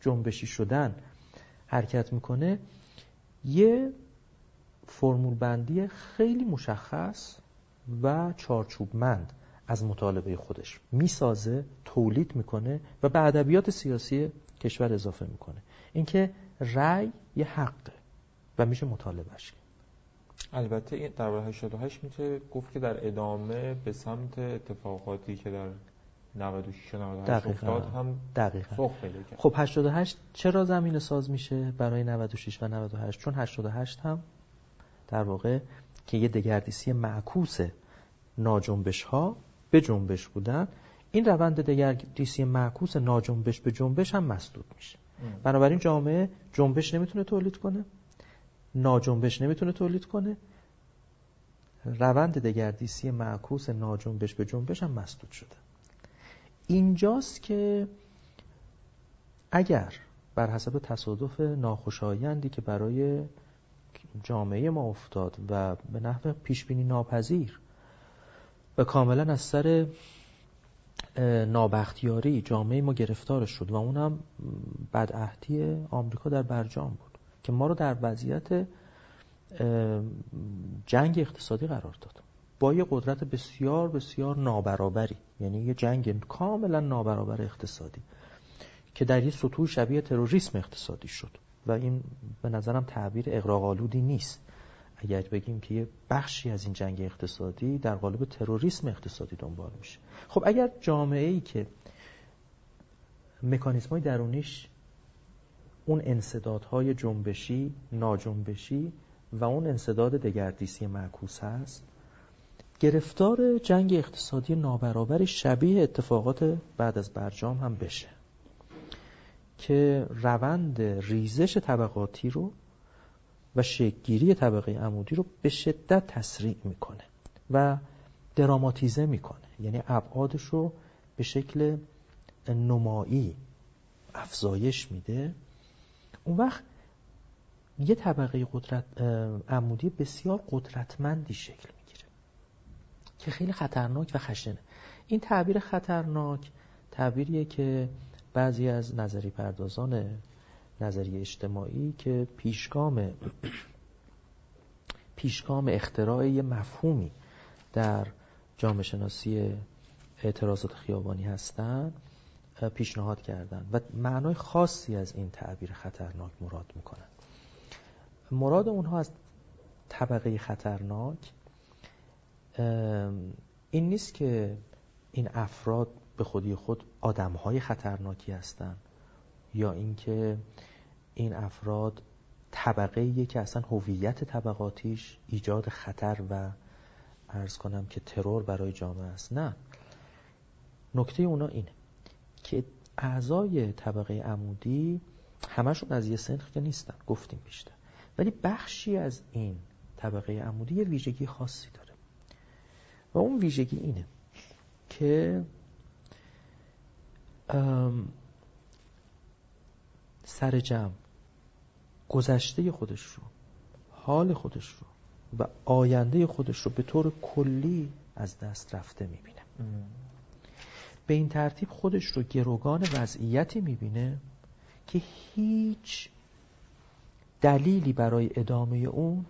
جنبشی شدن حرکت میکنه، یه فرمول بندی خیلی مشخص و چارچوبمند از مطالبه خودش میسازه، تولید میکنه و به ادبیات سیاسی کشور اضافه میکنه. اینکه رأی یه حقه و میشه مطالبهش. البته در واقع 88 میشه گفت که در ادامه به سمت اتفاقاتی که در 96 و 98 افتاد هم سوق پیدا کرد. خب 88 چرا زمینه ساز میشه برای 96 و 98؟ چون 88 هم در واقع که یه دگردیسی معکوس ناجنبش ها به جنبش بودن، این روند دگردیسی معکوس ناجنبش به جنبش هم مسدود میشه. بنابراین جامعه جنبش نمیتونه تولید کنه، ناجنبش نمیتونه تولید کنه، روند دگردیسی معکوس ناجنبش به جنبش هم مسدود شده. اینجاست که اگر بر حسب تصادف ناخوشایندی که برای جامعه ما افتاد و به نحو پیشبینی ناپذیر و کاملا از سر نابختیاری جامعه ما گرفتار شد و اونم بدعهدی آمریکا در برجام بود که ما رو در وضعیت جنگ اقتصادی قرار داد با یه قدرت بسیار بسیار نابرابری، یعنی یه جنگ کاملا نابرابر اقتصادی که در یه سطوح شبیه تروریسم اقتصادی شد و این به نظرم تعبیر اغراق‌آلودی نیست اگر بگیم که یه بخشی از این جنگ اقتصادی در قالب تروریسم اقتصادی دنبال میشه. خب اگر جامعه‌ای که مکانیزم‌های درونیش اون انسدادهای جنبشی، ناجنبشی و اون انسداد دگردیسی معکوس هست، گرفتار جنگ اقتصادی نابرابری شبیه اتفاقات بعد از برجام هم بشه که روند ریزش طبقاتی رو و شکل‌گیری طبقه عمودی رو به شدت تسریع میکنه و دراماتیزه میکنه، یعنی ابعادش رو به شکل نمایی افزایش میده، اون وقت یه طبقه قدرت عمودی بسیار قدرتمندی شکل میگیره که خیلی خطرناک و خشنه. این تعبیر خطرناک تعبیریه که بعضی از نظری پردازان نظریه اجتماعی که پیشگام اختراع یه مفهومی در جامعه شناسی اعتراضات خیابانی هستن پیشنهاد کردن و معنای خاصی از این تعبیر خطرناک مراد میکنن. مراد اونها از طبقه خطرناک این نیست که این افراد به خودی خود آدم‌های خطرناکی هستن یا اینکه این افراد طبقه‌ایه که اصلا هویت طبقاتیش ایجاد خطر و عرض کنم که ترور برای جامعه است. نه، نکته اونا اینه که اعضای طبقه عمودی همشون از یه سنخ که نیستن، گفتیم بیشتر، ولی بخشی از این طبقه عمودی یه ویژگی خاصی داره و اون ویژگی اینه که سر جمع گذشته خودش رو، حال خودش رو و آینده خودش رو به طور کلی از دست رفته میبینه. به این ترتیب خودش رو گروگان وضعیتی میبینه که هیچ دلیلی برای ادامه اون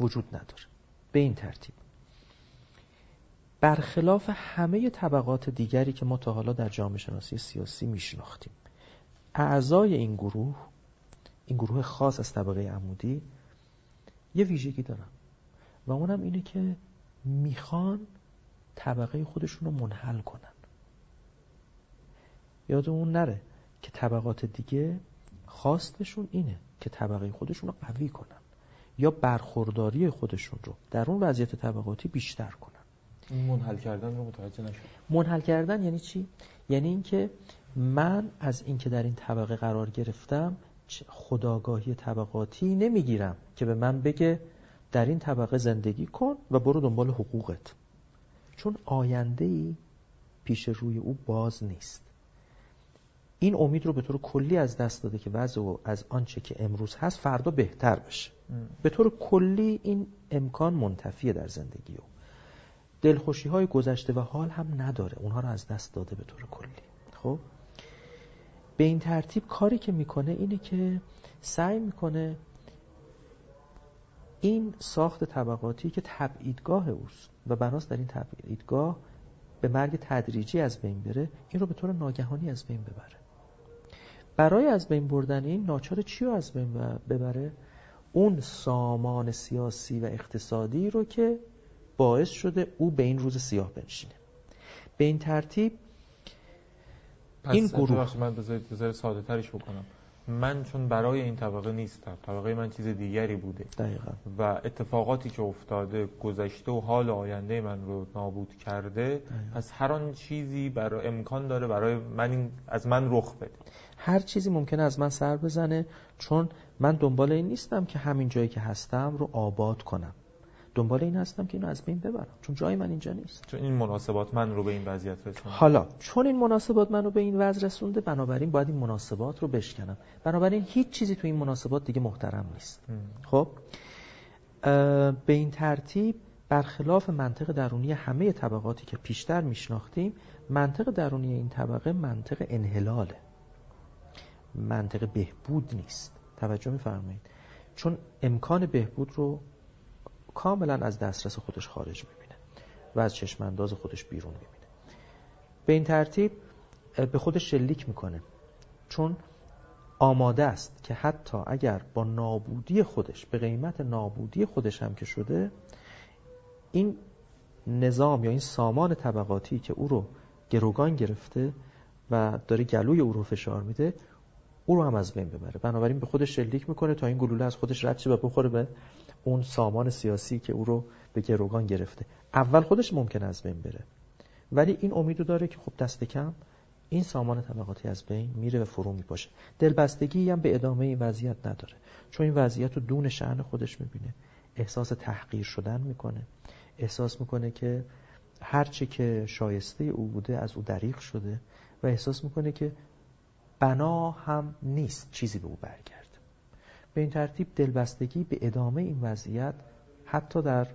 وجود نداره. به این ترتیب برخلاف همه طبقات دیگری که ما تا حالا در جامعه شناسی سیاسی میشناختیم، اعضای این گروه خاص از طبقه عمودی یه ویژگی دارن و اونم اینه که میخوان طبقه خودشون رو منحل کنن. یادمون نره که طبقات دیگه خواستشون اینه که طبقه خودشون رو قوی کنن یا برخورداری خودشون رو در اون وضعیت طبقاتی بیشتر کنن. این منحل کردن رو متوجه نشد. منحل کردن یعنی چی؟ یعنی اینکه من از اینکه در این طبقه قرار گرفتم خودآگاهی طبقاتی نمیگیرم که به من بگه در این طبقه زندگی کن و برو دنبال حقوقت، چون آینده‌ای پیش روی او باز نیست. این امید رو به طور کلی از دست داده که وضع او از آنچه که امروز هست فردا بهتر بشه. به طور کلی این امکان منتفیه در زندگی او. دلخوشی های گذشته و حال هم نداره، اونها رو از دست داده به طور کلی. خب به این ترتیب کاری که میکنه اینه که سعی میکنه این ساخت طبقاتی که تبعیدگاه اوست و بناست در این تبعیدگاه به مرگ تدریجی از بین بره، این رو به طور ناگهانی از بین ببره. برای از بین بردن این ناچار چی رو از بین ببره؟ اون سامان سیاسی و اقتصادی رو که باعث شده او به این روز سیاه بنشینه. به این ترتیب این گروه، من بذار ساده ترش بکنم، من چون برای این طبقه نیستم، طبقه من چیز دیگری بوده دقیقا. و اتفاقاتی که افتاده گذشته و حال آینده من رو نابود کرده دقیقا. پس هر آن چیزی برای امکان داره برای من از من رخ بده، هر چیزی ممکنه از من سر بزنه، چون من دنبال این نیستم که همین جایی که هستم رو آباد کنم، دنبال این هستم که اینو از بین ببرم، چون جای من اینجا نیست، چون این مناسبات من رو به این وضعیت رسونده. حالا چون این مناسبات من رو به این وضع رسونده، بنابراین باید این مناسبات رو بشکنم، بنابراین هیچ چیزی تو این مناسبات دیگه محترم نیست. خب به این ترتیب برخلاف منطق درونی همه طبقاتی که پیشتر میشناختیم، منطق درونی این طبقه منطق انحلاله، منطق بهبود نیست. توجه می‌فرمایید؟ چون امکان بهبود رو کاملا از دسترس خودش خارج می‌بینه و از چشم انداز خودش بیرون می‌بینه. به این ترتیب به خودش شلیک می‌کنه، چون آماده است که حتی اگر با نابودی خودش، به قیمت نابودی خودش هم که شده، این نظام یا این سامان طبقاتی که او رو گروگان گرفته و داره گلوی او رو فشار میده، او رو هم از بین ببره. بنابراین به خودش شلیک می‌کنه تا این گلوله از خودش رد شه و بخوره به اون سامان سیاسی که او رو به گروگان گرفته. اول خودش ممکن از بین بره، ولی این امیدو داره که خب دست کم این سامان طبقاتی از بین میره و فرو میپاشه. دلبستگی هم به ادامه این وضعیت نداره، چون این وضعیت رو دون شأن خودش میبینه، احساس تحقیر شدن میکنه، احساس میکنه که هرچی که شایسته او بوده از او دریغ شده و احساس میکنه که بنا هم نیست چیزی به او برگرده. به این ترتیب دلبستگی به ادامه این وضعیت حتی در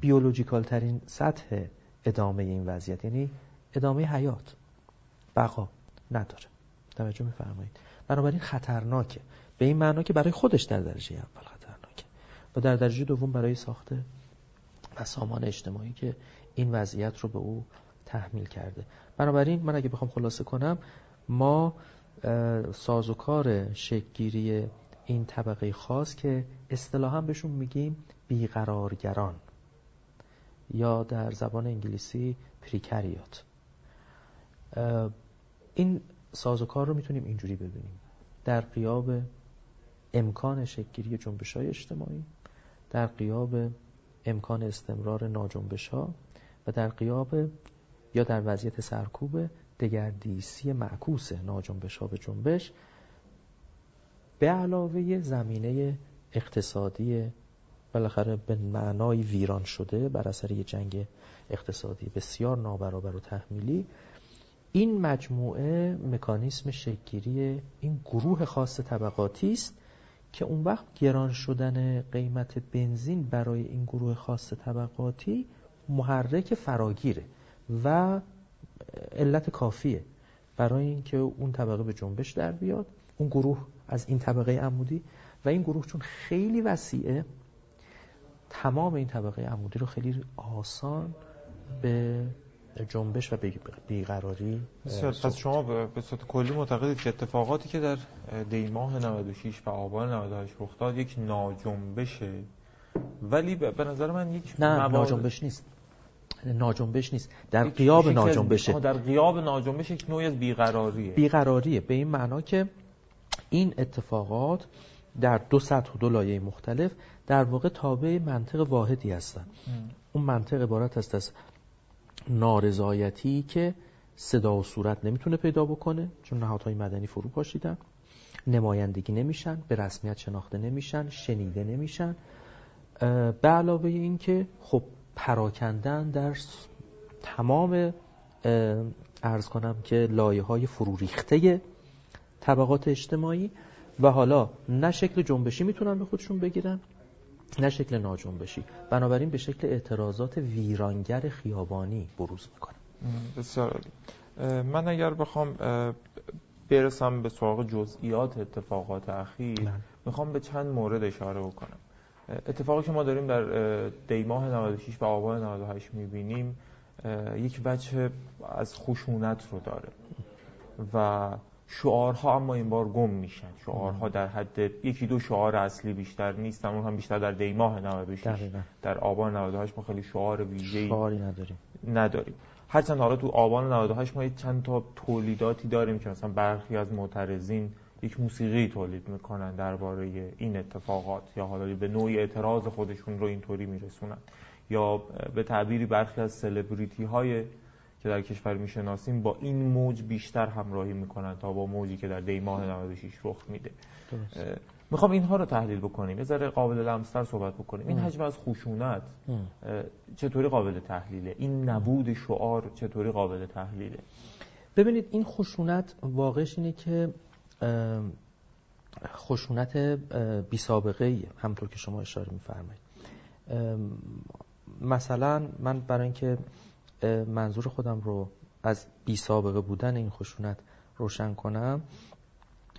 بیولوژیکال ترین سطح ادامه این وضعیت، یعنی ادامه حیات، بقا نداره. توجه می‌فرمایید؟ بنابراین خطرناکه، به این معنا که برای خودش در درجه اول خطرناکه و در درجه دوم برای ساخته و سامان اجتماعی که این وضعیت رو به او تحمیل کرده. بنابراین من اگه بخوام خلاصه کنم، ما سازوکار شکل‌گیری این طبقه خاص که اصطلاحاً بهشون میگیم بیقرارگران یا در زبان انگلیسی پریکریات، این سازوکار رو میتونیم اینجوری ببینیم: در غیاب امکان شکل‌گیری جنبش‌های اجتماعی، در غیاب امکان استمرار ناجنبش‌ها و در غیاب یا در وضعیت سرکوب دگردیسی معکوس ناجنبش‌ها به جنبش، به علاوه زمینه اقتصادی بالاخره به معنای ویران شده بر اثر یه جنگ اقتصادی بسیار نابرابر و تحمیلی. این مجموعه مکانیسم شکل‌گیری این گروه خاص طبقاتی است که اون وقت گران شدن قیمت بنزین برای این گروه خاص طبقاتی محرک فراگیره و علت کافیه برای اینکه اون طبقه به جنبش در بیاد، اون گروه از این طبقه عمودی. و این گروه چون خیلی وسیعه، تمام این طبقه عمودی رو خیلی آسان به جنبش و بیقراری. پس شما به صورت کلی معتقدید که اتفاقاتی که در دی ماه 96 و آبان 98 رخ داد یک ناجنبشه، ولی به نظر من یک ناجنبش نیست. ناجنبش نیست، در غیاب ناجنبشه. در غیاب ناجنبش یک نوعی از بیقراریه. بیقراریه به این معنا که این اتفاقات در دو سطح و دو لایه مختلف در واقع تابع منطق واحدی هستن. اون منطق عبارت است از نارضایتی که صدا و صورت نمیتونه پیدا بکنه، چون نهادهای مدنی فرو پاشیدن، نمایندگی نمیشن، به رسمیت شناخته نمیشن، شنیده نمیشن، به علاوه این که خب پراکندن در تمام عرض کنم که لایه‌های فروریخته طبقات اجتماعی و حالا نه شکل جنبشی میتونن به خودشون بگیرن نه شکل ناجنبشی، بنابراین به شکل اعتراضات ویرانگر خیابانی بروز میکنه. بسیار عالی. من اگر بخوام برسم به سراغ جزئیات اتفاقات اخیر، میخوام به چند مورد اشاره بکنم. اتفاقی که ما داریم در دی ماه 96 و آبان 98 میبینیم یک وجه از خشونت رو داره و شعارها اما این بار گم میشن. شعارها در حد یکی دو شعار اصلی بیشتر نیست، اون هم بیشتر در دی ماه 96. در آبان 98 ما خیلی شعار ویژه‌ای نداریم. هرچند حالا تو آبان 98 ما چند تا تولیداتی داریم که مثلا برخی از معترضین یک موسیقی تولید میکنن درباره این اتفاقات، یا حالا به نوعی اعتراض خودشون رو اینطوری میرسونن، یا به تعبیری برخی از سلبریتی های که در کشور میشناسیم با این موج بیشتر همراهی میکنن تا با موجی که در دی ماه 96 رخ میده. میخوام اینها رو تحلیل بکنیم، یه ذره قابل لمس‌تر صحبت بکنیم. این حجم از خشونت چطوری قابل تحلیله؟ این نبود شعار چطوری قابل تحلیله؟ ببینید، این خشونت واقعش اینه که خشونت بی سابقه‌ایه، همونطور که شما اشاره می‌فرمایید. مثلا من برای اینکه منظور خودم رو از بی سابقه بودن این خشونت روشن کنم،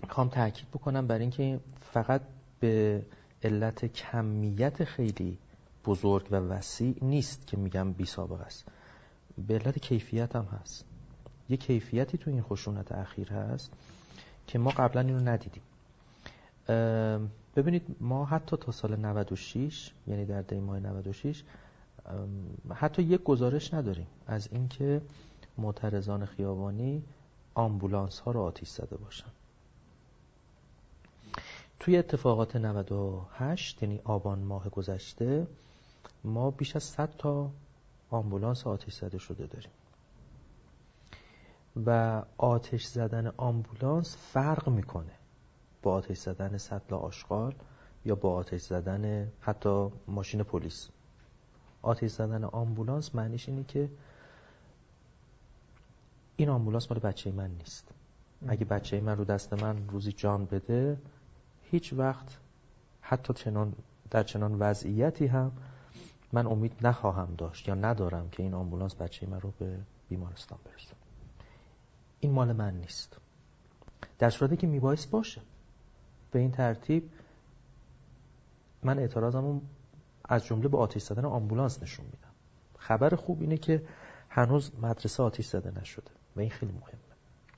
می‌خوام تأکید بکنم برای اینکه فقط به علت کمیت خیلی بزرگ و وسیع نیست که میگم بی سابقه است، به علت کیفیت هم هست. یه کیفیتی تو این خشونت اخیر هست که ما قبلا اینو ندیدیم. ببینید، ما حتی تا سال 96، یعنی در دی ماه 96، حتی یک گزارش نداریم از اینکه معترضان خیابانی آمبولانس ها رو آتیش زده باشن. توی اتفاقات 98، یعنی آبان ماه گذشته، ما بیش از 100 تا آمبولانس آتیش زده شده داریم و آتش زدن آمبولانس فرق میکنه با آتش زدن سطل آشغال یا با آتش زدن حتی ماشین پلیس. آتیش زدن آمبولانس معنیش اینه که این آمبولانس مال بچه من نیست. اگه بچه من رو دست من روزی جان بده، هیچ وقت حتی در چنان وضعیتی هم من امید نخواهم داشت یا ندارم که این آمبولانس بچه من رو به بیمارستان برسونه. این مال من نیست. در صورتی که میبایست باشه. به این ترتیب من اعتراضمو از جمله به آتش زدن آمبولانس نشون میدم. خبر خوب اینه که هنوز مدرسه آتش زده نشده و این خیلی مهمه.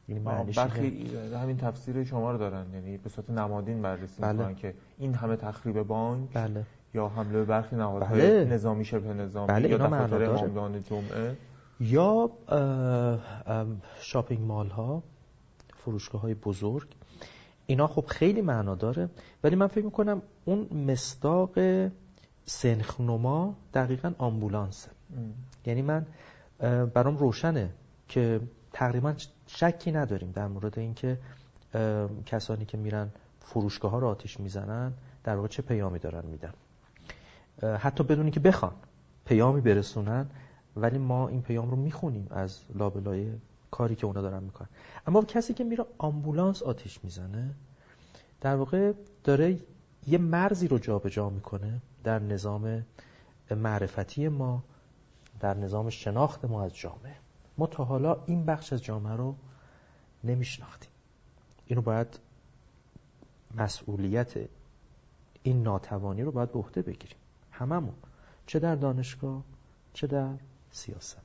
یعنی برخی همین تفسیر شما رو دارن، یعنی به صورت نمادین بررسی می‌کنن که این همه تخریب بانک یا حمله به برخی نهادهای نظامی شبه نظامی یا دفتر امدان جمعه یا شاپینگ مال ها، فروشگاه‌های بزرگ، اینا خب خیلی معنا داره، ولی من فکر می‌کنم اون مصداق سنخنما دقیقاً آمبولانسه. یعنی من برام روشنه که تقریباً شکی نداریم در مورد اینکه کسانی که میرن فروشگاه‌ها رو آتش میزنن در واقع چه پیامی دارن میدن، حتی بدون اینکه بخوان پیامی برسونن، ولی ما این پیام رو میخونیم از لابلای کاری که اونا دارن میکنن. اما کسی که میره آمبولانس آتش میزنه در واقع داره یه مرزی رو جابجا میکنه در نظام معرفتی ما، در نظام شناخت ما از جامعه. ما تا حالا این بخش از جامعه رو نمیشناختیم. اینو باید مسئولیت این ناتوانی رو باید به عهده بگیریم هممون، چه در دانشگاه چه در سیاست،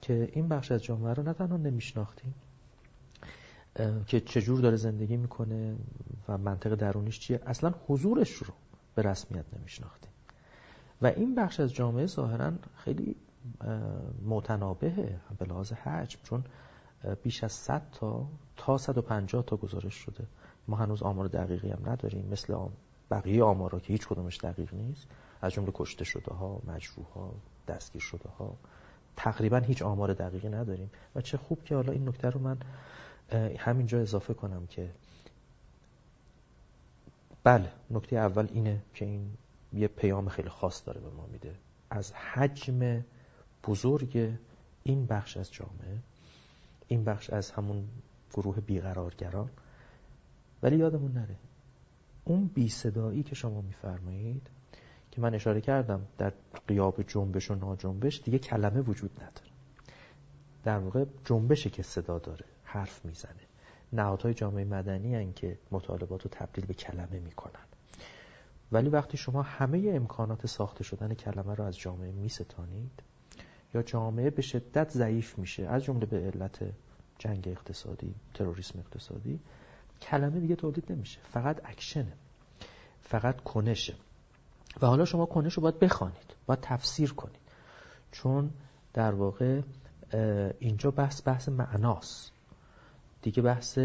که این بخش از جامعه رو نه تنها نمیشناختیم که چجور داره زندگی میکنه و منطق درونیش چیه، اصلا حضورش رو به رسمیت نمیشناختیم و این بخش از جامعه ظاهراً خیلی متنابهه به لحاظ حجم، چون بیش از 100 تا 150 تا گزارش شده. ما هنوز آمار دقیقی هم نداریم مثل بقیه آمارا که هیچ کدومش دقیق نیست، از جمله کشته شده ها، مجروح ها، دستگیر شده ها، تقریبا هیچ آمار دقیقی نداریم و چه خوب که حالا این نکته رو من همینجا اضافه کنم که بله، نکته اول اینه که این یه پیام خیلی خاص داره به ما میده از حجم بزرگ این بخش از جامعه، این بخش از همون گروه بیقرارگران. ولی یادمون نره اون بی صدایی که شما میفرمایید که من اشاره کردم در غیاب جنبش و ناجنبش دیگه کلمه وجود نداره، در واقع جنبشه که صدا داره، حرف میزنه. نهادهای جامعه مدنی هن که مطالبات رو تبدیل به کلمه میکنن، ولی وقتی شما همه امکانات ساخته شدن کلمه رو از جامعه میستانید یا جامعه به شدت ضعیف میشه از جمله به علت جنگ اقتصادی، تروریسم اقتصادی، کلمه دیگه تولید نمیشه، فقط اکشنه، فقط کنشه. و حالا شما کنش رو باید بخوانید، باید تفسیر کنید، چون در واقع اینجا بحث معناست دیگه، بحث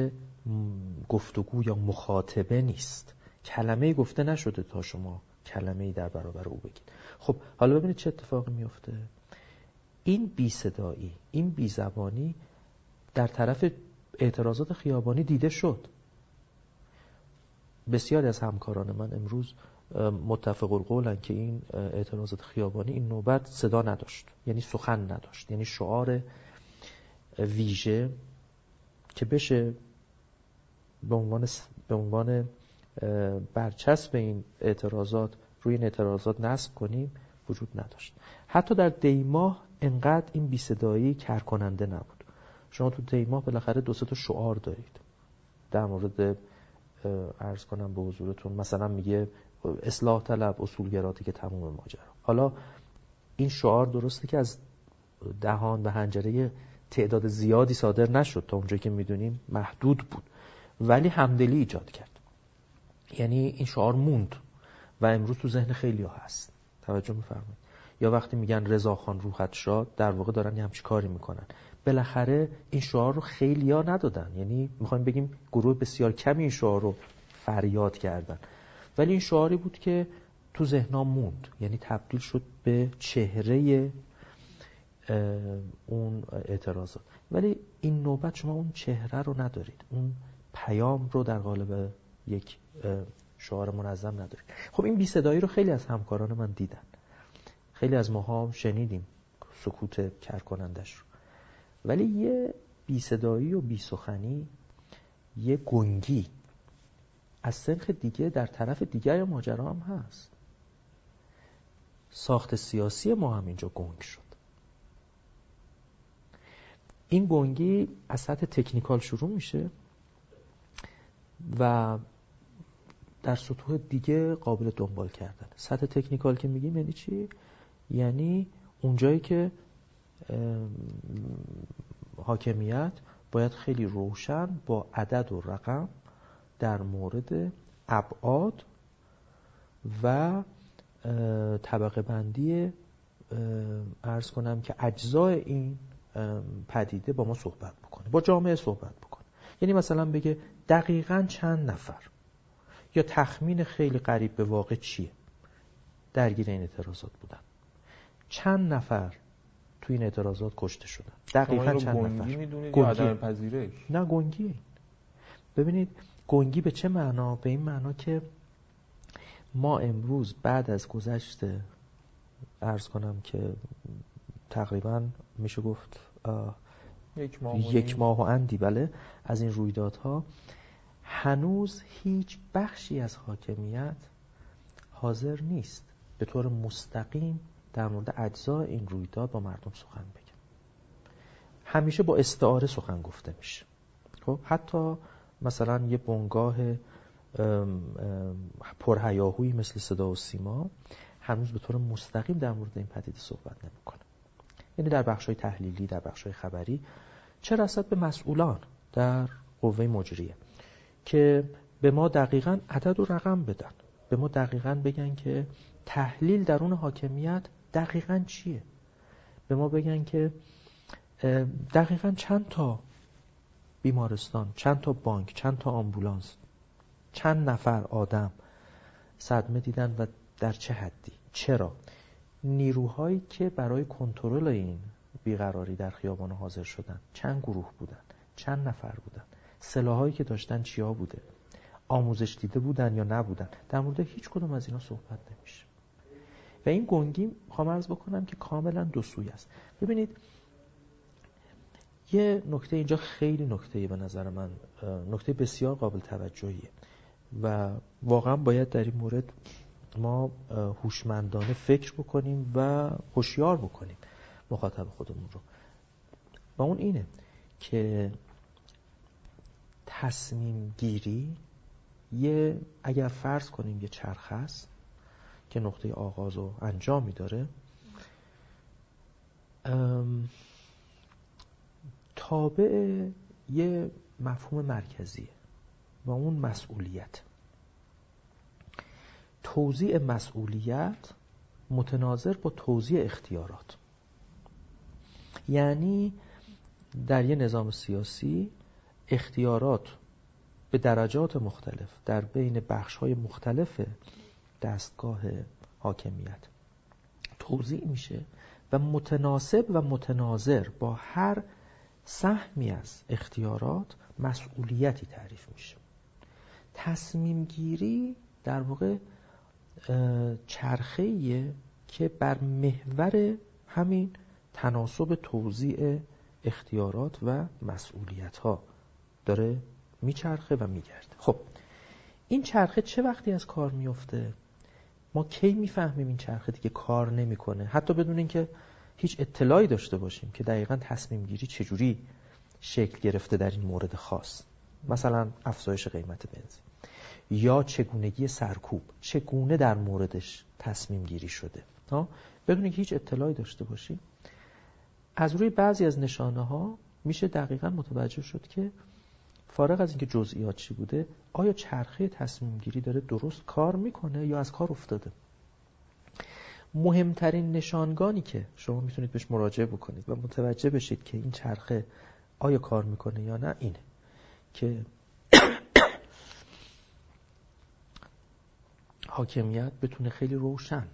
گفتگو یا مخاطبه نیست. کلمه‌ای گفته نشده تا شما کلمه‌ای در برابر او بگید. خب حالا ببینید چه اتفاقی میفته. این بی صدایی، این بی زبانی در طرف اعتراضات خیابانی دیده شد. بسیاری از همکاران من امروز متفق القولن که این اعتراضات خیابانی این نوبت صدا نداشت، یعنی سخن نداشت، یعنی شعار ویژه که بشه به عنوان برچسب این اعتراضات روی این اعتراضات نصب کنیم وجود نداشت. حتی در دی ماه انقدر این بی صدایی کرکننده نبود. شما تو دی ماه بالاخره دو سه تا شعار دارید در مورد، عرض کنم به حضورتون، مثلا میگه اصلاح طلب، اصولگراتی که تمام ماجرا. حالا این شعار درسته که از دهان و حنجره تعداد زیادی صادر نشد، تا اونجایی که میدونیم محدود بود، ولی همدلی ایجاد کرد. یعنی این شعار موند و امروز تو ذهن خیلی ها هست. توجه می‌فرمایید؟ یا وقتی میگن رضاخان روحت شاد، در واقع دارن یه همچین کاری میکنن. بالاخره این شعار رو خیلی ها ندادن، یعنی میخوایم بگیم گروه بسیار کمی این شعار رو فریاد کردن، ولی این شعاری بود که تو ذهن‌ها موند، یعنی تبدیل شد به چهره اون اعتراضات. ولی این نوبت شما اون چهره رو ندارید، اون پیام رو در قالب یک شعار منظم ندارید. خب این بی صدایی رو خیلی از همکاران من دیدن، خیلی از ماها شنیدیم سکوت کرکنندش رو، ولی یه بی صدایی و بی سخنی، یه گنگی از سنخ دیگه در طرف دیگر ماجرا هم هست. ساخت سیاسی ما هم اینجا گنگ شد. این گنگی از سطح تکنیکال شروع میشه و در سطوح دیگه قابل دنبال کردن. سطح تکنیکال که میگیم یعنی چی؟ یعنی اونجایی که حاکمیت باید خیلی روشن با عدد و رقم در مورد ابعاد و طبقه بندی عرض کنم که اجزای این پدیده با ما صحبت بکنه، با جامعه صحبت بکنه. یعنی مثلا بگه دقیقاً چند نفر یا تخمین خیلی قریب به واقع چیه درگیر این اعتراضات بودن، چند نفر تو این اعتراضات کشته شدن، دقیقاً چند نفر. گنگی نه گنگی. ببینید گنگی به چه معنا؟ به این معنا که ما امروز بعد از گذشت عرض کنم که تقریباً میشه گفت یک ماه و اندی بله از این رویدادها، هنوز هیچ بخشی از حاکمیت حاضر نیست به طور مستقیم در مورد اجزای این رویداد با مردم سخن بگه. همیشه با استعاره سخن گفته میشه. خب حتی مثلا یه بنگاه پرهیاهویی مثل صدا و سیما هنوز به طور مستقیم در مورد این پدیده صحبت نمیکنه. یعنی در بخش‌های تحلیلی، در بخش‌های خبری، چه رسد به مسئولان در قوه مجریه که به ما دقیقاً عدد و رقم بدن، به ما دقیقاً بگن که تحلیل درون حاکمیت دقیقاً چیه، به ما بگن که دقیقاً چند تا بیمارستان، چند تا بانک، چند تا آمبولانس، چند نفر آدم صدمه دیدن و در چه حدی. چرا؟ نیروهایی که برای کنترل این بیقراری در خیابان حاضر شدن چند گروه بودن، چند نفر بودن، سلاحایی که داشتن چیا بوده، آموزش دیده بودن یا نبودن، در مورد هیچ کدوم از اینا صحبت نمیشه. و این گنگی میخوام عرض بکنم که کاملا دو سویه است. ببینید یه نکته اینجا خیلی نکته‌ای به نظر من، نکته بسیار قابل توجهیه و واقعا باید در این مورد ما هوشمندانه فکر بکنیم و هوشیار بکنیم مخاطب خودمون رو، و اون اینه که تصمیم گیری اگر فرض کنیم یه چرخ هست که نقطه آغاز و انجامی داره، تابع یه مفهوم مرکزیه و اون مسئولیت. توزیع مسئولیت متناظر با توزیع اختیارات. یعنی در یه نظام سیاسی اختیارات به درجات مختلف در بین بخش‌های مختلف دستگاه حاکمیت توزیع میشه و متناسب و متناظر با هر سهمی از اختیارات مسئولیتی تعریف میشه. تصمیم گیری در واقع چرخه‌ایه که بر محور همین تناسب توزیع اختیارات و مسئولیت‌ها داره میچرخه و میگرده. خب این چرخه چه وقتی از کار میفته؟ ما کی میفهمیم این چرخه دیگه کار نمیکنه؟ حتی بدون اینکه هیچ اطلاعی داشته باشیم که دقیقاً تصمیم گیری چجوری شکل گرفته در این مورد خاص، مثلا افزایش قیمت بنزین یا چگونگی سرکوب، چگونه در موردش تصمیم گیری شده. بدون اینکه هیچ اطلاعی داشته باشیم از روی بعضی از نشانه ها میشه دقیقاً متوجه شد که فارغ از اینکه جزئیات چی بوده، آیا چرخه تصمیم گیری داره درست کار میکنه یا از کار افتاده. مهمترین نشانگانی که شما میتونید بهش مراجعه بکنید و متوجه بشید که این چرخه آیا کار میکنه یا نه اینه که حاکمیت بتونه خیلی روشن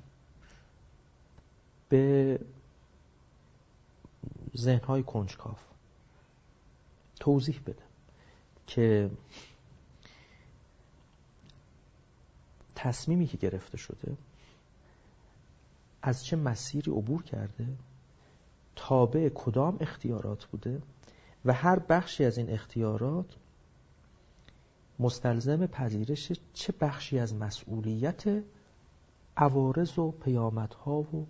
به ذهنهای کنجکاو توضیح بده که تصمیمی که گرفته شده از چه مسیری عبور کرده، تابع کدام اختیارات بوده و هر بخشی از این اختیارات مستلزم پذیرش چه بخشی از مسئولیت عوارض و پیامدها و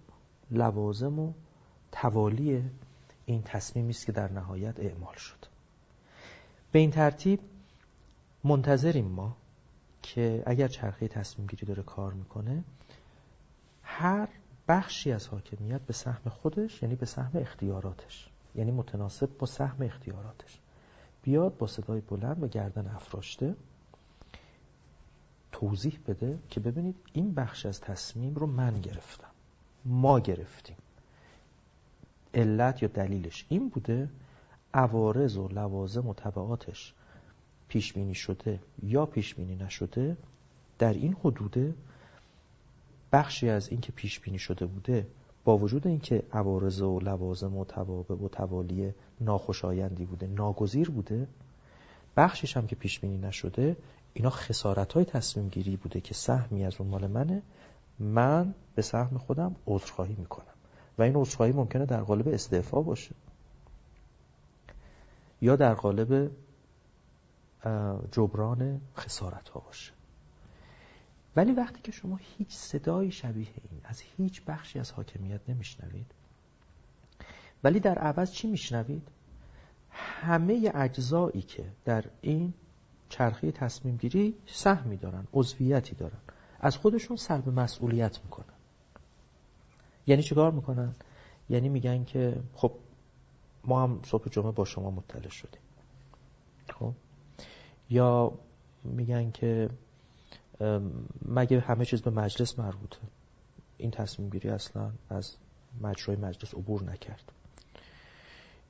لوازم و توالی این تصمیمی است که در نهایت اعمال شد. به این ترتیب منتظریم ما که اگر چرخه تصمیم گیری داره کار میکنه، هر بخشی از حاکمیت به سهم خودش، یعنی به سهم اختیاراتش، یعنی متناسب با سهم اختیاراتش، بیاد با صدای بلند و گردن افراشته توضیح بده که ببینید این بخش از تصمیم رو من گرفتم، ما گرفتیم، علت یا دلیلش این بوده، عوارض و لوازم و تبعاتش پیش بینی شده یا پیش بینی نشده، در این حدوده، بخشی از این که پیش بینی شده بوده با وجود اینکه عوارض و لوازم و توابع و توالی ناخوشایندی بوده، ناگزیر بوده، بخشیش هم که پیش بینی نشده، اینا خسارت‌های تصمیم گیری بوده که سهمی از اون مال منه، من به سهم خودم عذرخواهی میکنم و این عذرخواهی ممکنه در قالب استعفا باشه یا در قالب جبران خسارت‌ها باشه. ولی وقتی که شما هیچ صدایی شبیه این از هیچ بخشی از حاکمیت نمیشنوید، ولی در عوض چی میشنوید؟ همه اجزایی که در این چرخه تصمیم گیری سهمی دارن، عضویتی دارن، از خودشون سلب مسئولیت میکنن. یعنی چیکار میکنن؟ یعنی میگن که خب ما هم صبح جمعه با شما مطلع شدیم. خب یا میگن که مگه همه چیز به مجلس مربوطه، این تصمیم گیری اصلا از مجرای مجلس عبور نکرد.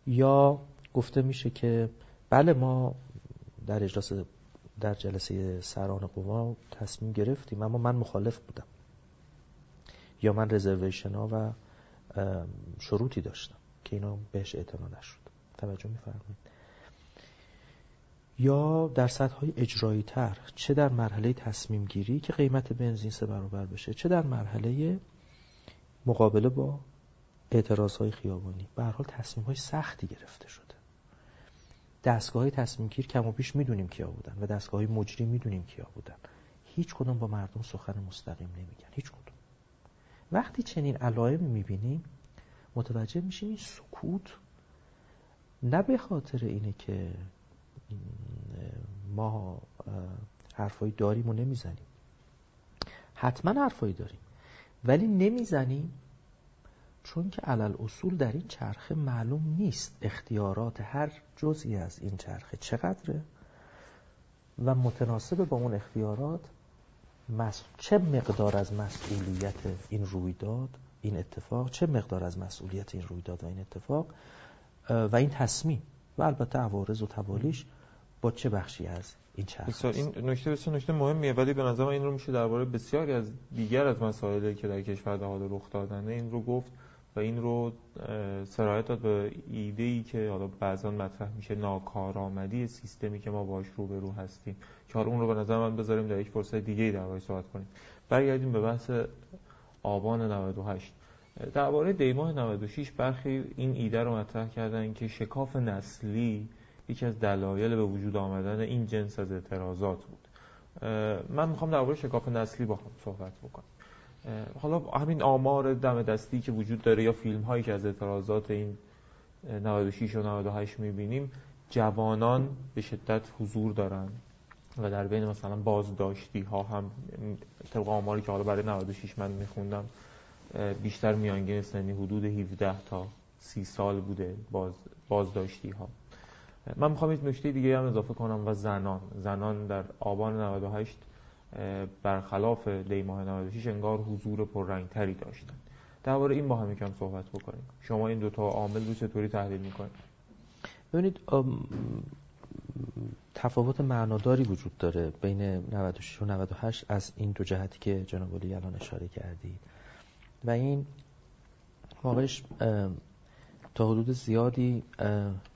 یا گفته میشه که بله ما در اجلاس، در جلسه سران قوا تصمیم گرفتیم اما من مخالف بودم، یا من رزرویشن‌ها و شروطی داشتم که اینا بهش اعتنا نشد. توجه می‌فرمایید؟ یا در سطح‌های اجرایی تر، چه در مرحله تصمیم گیری که قیمت بنزین 3 برابر بشه، چه در مرحله مقابله با اعتراض‌های خیابانی، به هر حال تصمیم‌های سختی گرفته شده. دستگاه‌های تصمیم گیر کم و بیش می‌دونیم کیا بودن و دستگاه‌های مجری می‌دونیم کیا بودن. هیچ کدوم با مردم سخن مستقیم نمیگن، هیچ کدوم. وقتی چنین علائم می‌بینیم متوجه میشیم این سکوت نه به خاطر اینه که ما حرفایی داریم و نمیزنیم، حتما حرفایی داریم ولی نمیزنیم، چون که علل اصول در این چرخه معلوم نیست اختیارات هر جزئی از این چرخه چقدره و متناسب با اون اختیارات چه مقدار از مسئولیت این رویداد، این اتفاق، چه مقدار از مسئولیت این رویداد و این اتفاق و این تصمیم و البته عوارض و توالیش با چه بخشی از این چرخه است. این نکته بسیار نکته مهمیه، ولی به نظرم این رو میشه درباره بسیاری از دیگر از مسائلی که در کشور در حال رخ دادنه این رو گفت و این رو سرایت داد به ایده‌ای که حالا بعضا مطرح میشه، ناکارآمدی سیستمی که ما باهاش روبرو هستیم، که حالا اون رو به نظر من بذاریم در یک فرصت دیگه‌ای درباره‌اش صحبت کنیم. برگردیم به بحث آبان 98. درباره دی ماه 96 برخی این ایده رو مطرح کردن که شکاف نسلی یکی از دلایل به وجود آمدن این جنس از اعتراضات بود. من میخوام درباره شکاف نسلی با هم صحبت بکنم. حالا همین آمار دم دستی که وجود داره یا فیلم هایی که از اعتراضات این 96 و 98 میبینیم، جوانان به شدت حضور دارن و در بین مثلا بازداشتی ها هم طبق آماری که حالا برای 96 من میخوندم بیشتر میانگین سنی حدود 17 تا 30 سال بوده بازداشتی ها. من میخوام یک نکته دیگه هم اضافه کنم و زنان در آبان 98 برخلاف دی ماه 96 انگار حضور پررنگتری داشتن. درباره این با هم یکم صحبت بکنیم. شما این دوتا عامل رو چطوری تحلیل میکنید؟ ببینید تفاوت معناداری وجود داره بین 96 و 98 از این دو جهتی که جناب علی الان اشاره کردید و این واقعش تا حدود زیادی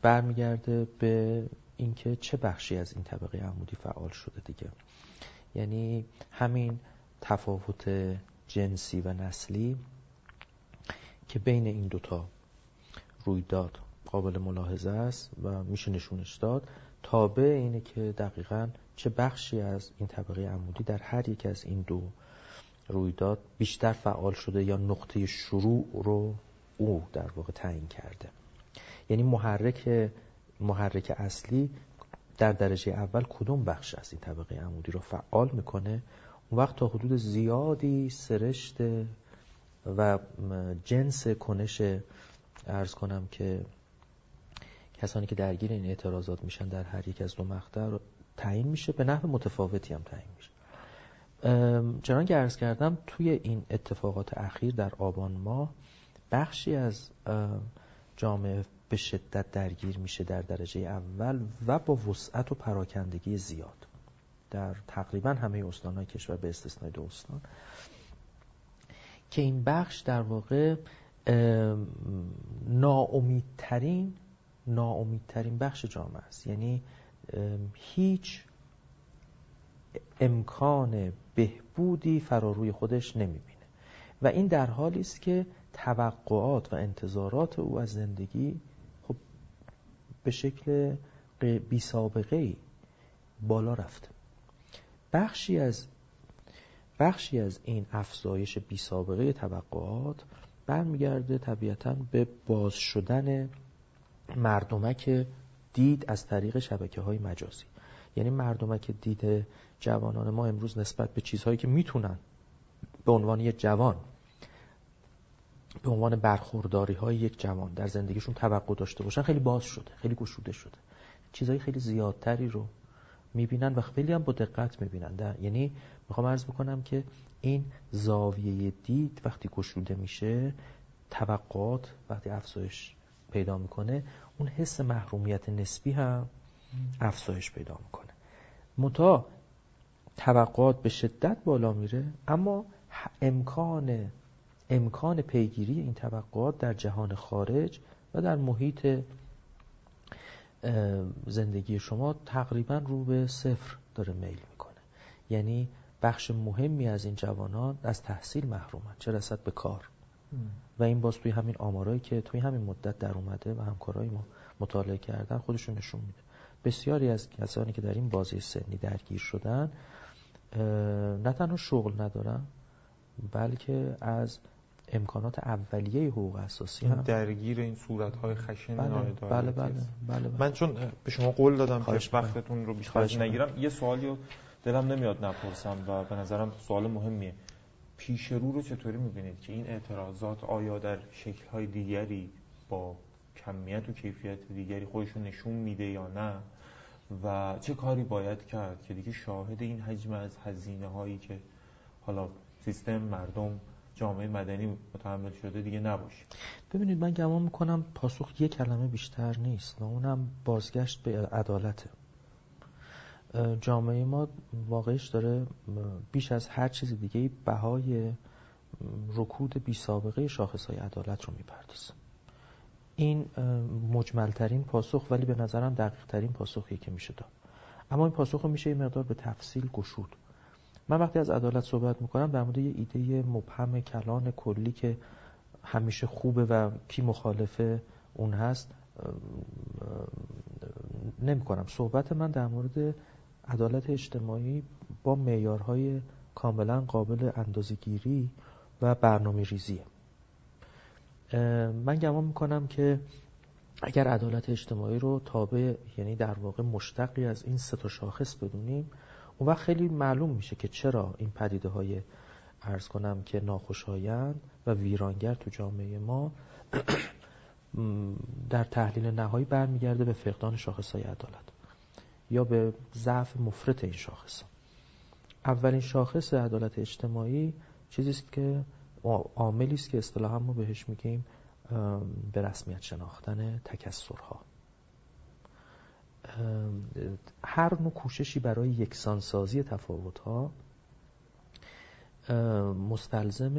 برمیگرده به اینکه چه بخشی از این طبقه عمودی فعال شده دیگه. یعنی همین تفاوت جنسی و نسلی که بین این دوتا رویداد قابل ملاحظه است و میشه نشونش داد. تابع اینه که دقیقاً چه بخشی از این طبقه عمودی در هر یک از این دو رویداد بیشتر فعال شده یا نقطه شروع رو او در واقع تعیین کرده. یعنی محرک اصلی در درجه اول کدوم بخش از این طبقه عمودی رو فعال میکنه، اون وقت تا حدود زیادی سرشت و جنس کنش عرض کنم که کسانی که درگیر این اعتراضات میشن در هر یک از دو مقطع رو تعیین میشه، به نحو متفاوتی هم تعیین میشه. چنان که عرض کردم توی این اتفاقات اخیر در آبان ماه بخشی از جامعه به شدت درگیر میشه در درجه اول و با وسعت و پراکندگی زیاد در تقریبا همه استان‌های کشور به استثنای دو استان، که این بخش در واقع ناامیدترین بخش جامعه است. یعنی هیچ امکان بهبودی فراروی خودش نمیبینه و این در حالی است که توقعات و انتظارات او از زندگی خب به شکل بی سابقه‌ای بالا رفته. بخشی از این افزایش بی سابقه توقعات برمیگرده طبیعتاً به باز شدن مردمک دید از طریق شبکه‌های مجازی. یعنی مردمک دید جوانان ما امروز نسبت به چیزهایی که میتونن به عنوان یک جوان، به عنوان برخورداری‌های یک جوان در زندگیشون توقع داشته باشن، خیلی باز شده، خیلی گشوده شده. چیزهای خیلی زیادتری رو میبینن و خیلی هم با دقت میبینن. یعنی میخوام عرض بکنم که این زاویه دید وقتی گشوده میشه، توقعات وقتی افزایش پیدا میکنه، اون حس محرومیت نسبی هم افزایش پیدا میکنه. منتها توقعات به شدت بالا میره، اما امکان پیگیری این توقعات در جهان خارج و در محیط زندگی شما تقریبا رو به صفر داره میل میکنه. یعنی بخش مهمی از این جوانان از تحصیل محرومن، چه رسد به کار. و این باز توی همین آمارایی که توی همین مدت در اومده و همکارای ما مطالعه کردن خودشون نشون میده. بسیاری از کسانی که در این بازه سنی درگیر شدن نه تنها شغل ندارن، بلکه از امکانات اولیه حقوق اساسی هم درگیر این صورت‌های خشن ناعدالتی. بله. من چون به شما قول دادم که وقتتون رو بیشتر نگیرم، یه سوالی رو دلم نمیاد نپرسم و به نظرم سوال مهمیه. پیش رو چطوری می‌بینید که این اعتراضات آیا در شکل‌های دیگری با کمیت و کیفیت دیگری خودشون نشون میده یا نه، و چه کاری باید کرد که دیگه شاهد این حجم از هزینه‌هایی که حالا سیستم، مردم، جامعه مدنی متحمل شده دیگه نباشه؟ ببینید، من گمان میکنم پاسخ یک کلمه بیشتر نیست و اونم بازگشت به عدالته. جامعه ما واقعش داره بیش از هر چیز دیگه بهای رکود بی سابقه شاخصهای عدالت رو میپردازه. این مجملترین پاسخ ولی به نظرم دقیقترین پاسخیه که میشه داد. اما این پاسخ رو میشه یه مقدار به تفصیل گشود. من وقتی از عدالت صحبت میکنم در مورد یه ایده مبهم کلان کلی که همیشه خوبه و کی مخالفه اون هست نمی کنم. صحبت من در مورد عدالت اجتماعی با معیارهای کاملا قابل اندازه‌گیری و برنامه‌ریزیه. من گمان میکنم که اگر عدالت اجتماعی رو تابع، یعنی در واقع مشتقی از این سه تا شاخص بدونیم، اون وقت خیلی معلوم میشه که چرا این پدیده های عرض کنم که ناخوشایند و ویرانگر تو جامعه ما در تحلیل نهایی برمیگرده به فقدان شاخصهای عدالت یا به ضعف مفرط این شاخص. اولین شاخص عدالت اجتماعی چیزی است که عاملی است که اصطلاحا ما بهش میگیم به رسمیت شناختن تکثرها. هر نوع کوششی برای یکسانسازی تفاوت‌ها مستلزم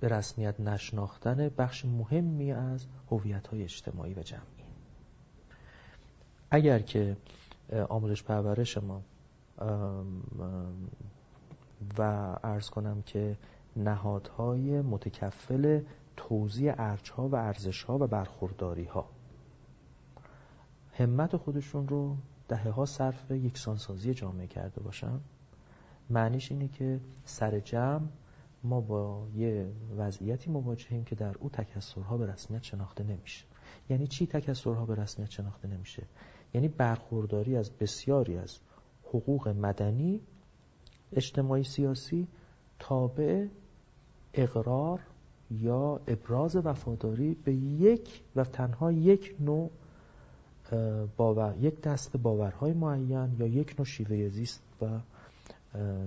به رسمیت نشناختن بخش مهمی از هویت‌های اجتماعی و جمعی. اگر که آموزش پرورش ما و عرض کنم که نهادهای متکفل توزیع ارجها و ارزشها و برخورداریها همت خودشون رو دهه‌ها صرف یکسانسازی جامعه کرده باشن، معنیش اینه که سر جمع ما با یه وضعیتی مواجهیم که در او تکثرها به رسمیت شناخته نمیشه. یعنی چی تکثرها به رسمیت شناخته نمیشه؟ یعنی برخورداری از بسیاری از حقوق مدنی، اجتماعی، سیاسی تابع اقرار یا ابراز وفاداری به یک و تنها یک نوع باور، یک دست باورهای معین یا یک نوع شیوه زیست و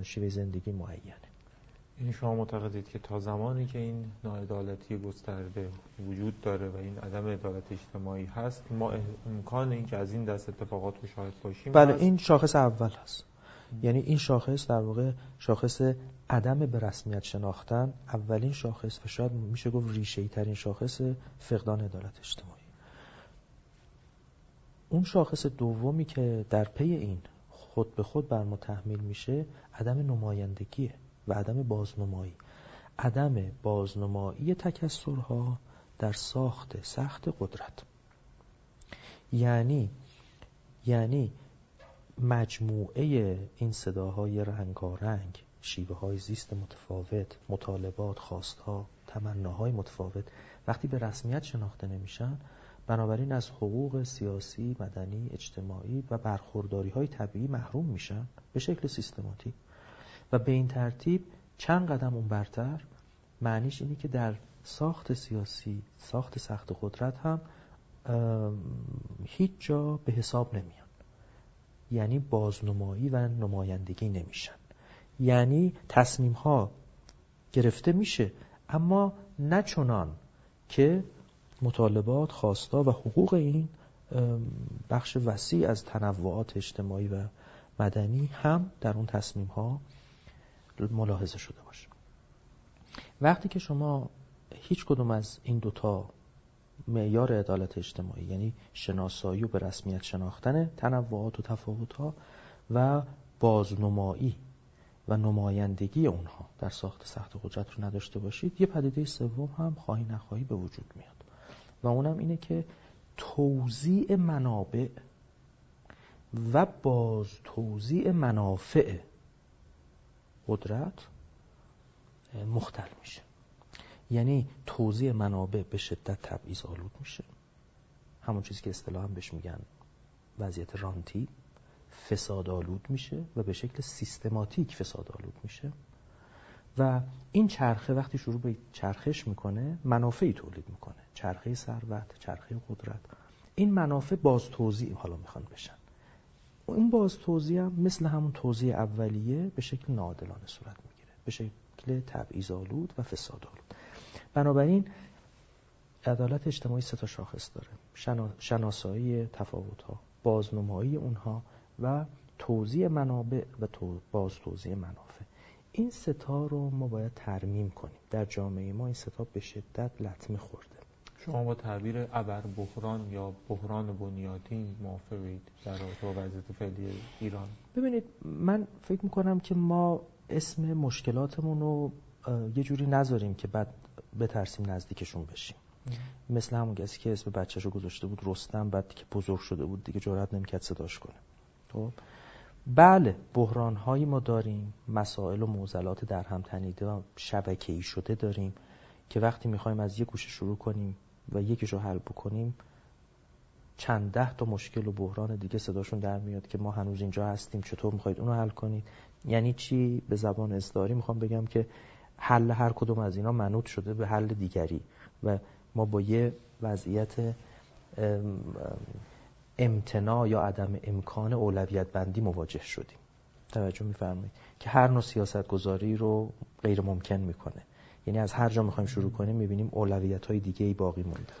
شیوه زندگی معینه. این شما معتقدید که تا زمانی که این ناعدالتی گسترده وجود داره و این عدم عدالت اجتماعی هست، ما امکان این که از این دست اتفاقات رو شاهد باشیم؟ بله، این شاخص اول هست. یعنی این شاخص در واقع شاخص عدم به رسمیت شناختن، اولین شاخص و شاید میشه گفت ریشه‌ای ترین شاخص فقدان عدالت اجتماعی. اون شاخص دومی که در پی این خود به خود بر ما تحمیل میشه، عدم نمایندگیه و عدم بازنمایی. عدم بازنمایی تکثرها در ساخت سخت قدرت، یعنی مجموعه این صداهای رنگارنگ، شیوه های زیست متفاوت، مطالبات، خواستها، تمناهای متفاوت وقتی به رسمیت شناخته نمیشن، بنابراین از حقوق سیاسی، مدنی، اجتماعی و برخورداری های طبیعی محروم میشن به شکل سیستماتیک و به این ترتیب چند قدم اون برتر، معنیش اینه که در ساخت سیاسی، ساخت سخت قدرت هم هیچ جا به حساب نمیان، یعنی بازنمایی و نمایندگی نمیشن، یعنی تصمیم ها گرفته میشه اما نه چنان که مطالبات، خواستا و حقوق این بخش وسیع از تنوعات اجتماعی و مدنی هم در اون تصمیم ها ملاحظه شده باشه. وقتی که شما هیچ کدوم از این دوتا معیار عدالت اجتماعی، یعنی شناسایی و به رسمیت شناختن تنوعات و تفاوت ها و بازنمایی و نمایندگی اونها در ساخت سخت قدرت رو نداشته باشید، یه پدیده سوم هم خواهی نخواهی به وجود میاد و اونم اینه که توزیع منابع و باز توزیع منافع قدرت مختل میشه. یعنی توزیع منابع به شدت تبعیض آلود میشه، همون چیزی که اصطلاحاً بهش میگن وضعیت رانتی، فساد آلود میشه و به شکل سیستماتیک فساد آلود میشه و این چرخه وقتی شروع به چرخش میکنه، منافعی تولید میکنه، چرخه ثروت، چرخه قدرت. این منافع باز توزیع حالا میخوان بشن، این باز توزیع هم مثل همون توزیع اولیه به شکل ناعادلانه صورت میگیره، به شکل تبعیض آلود و فساد آلود. بنابراین عدالت اجتماعی سه تا شاخص داره: شناسایی تفاوت‌ها، بازنمایی اونها و توزیع منابع و باز توزیع منافع. این سه تا رو ما باید ترمیم کنیم. در جامعه ما این سه تا به شدت لطمه خورده. شما با تعبیر ابر بحران یا بحران بنیادی موافقید در رابطه با وضعیت فعلی ایران؟ ببینید، من فکر میکنم که ما اسم مشکلاتمون رو یه جوری نذاریم که بعد بترسیم نزدیکشون بشیم. مثل همون کسی که اسم بچه‌شو گذاشته بود رستم، بعد که بزرگ شده بود دیگه جرئت نمی‌کرد صداش کنه. خب بله، بحران‌هایی ما داریم، مسائل و معضلات در هم تنیده و شبکه‌ای شده داریم که وقتی می‌خوایم از یک گوشه شروع کنیم و یکیشو حل بکنیم، چند ده تا مشکل و بحران دیگه صداشون در میاد که ما هنوز اینجا هستیم، چطور می‌خواید اونو حل کنید؟ یعنی چی؟ به زبان اصطلاحی می‌خوام بگم که حل هر کدوم از اینا منوط شده به حل دیگری و ما با یه وضعیت امتناع یا عدم امکان اولویت بندی مواجه شدیم. توجه می‌فرمایید که هر نوع سیاست‌گذاری رو غیر ممکن می‌کنه. یعنی از هر جا می‌خوایم شروع کنیم می‌بینیم اولویت‌های دیگه‌ای باقی مونده.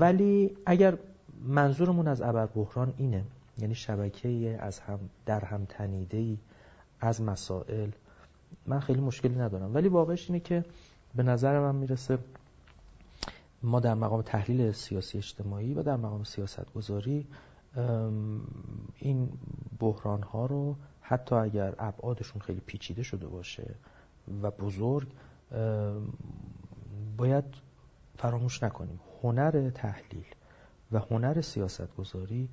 ولی اگر منظورمون از ابر بحران اینه، یعنی شبکه‌ای از هم در هم تنیده‌ای از مسائل، من خیلی مشکلی ندارم. ولی واقعش اینه که به نظر من میرسه ما در مقام تحلیل سیاسی اجتماعی و در مقام سیاستگذاری این بحران‌ها رو حتی اگر ابعادشون خیلی پیچیده شده باشه و بزرگ، باید فراموش نکنیم هنر تحلیل و هنر سیاستگذاری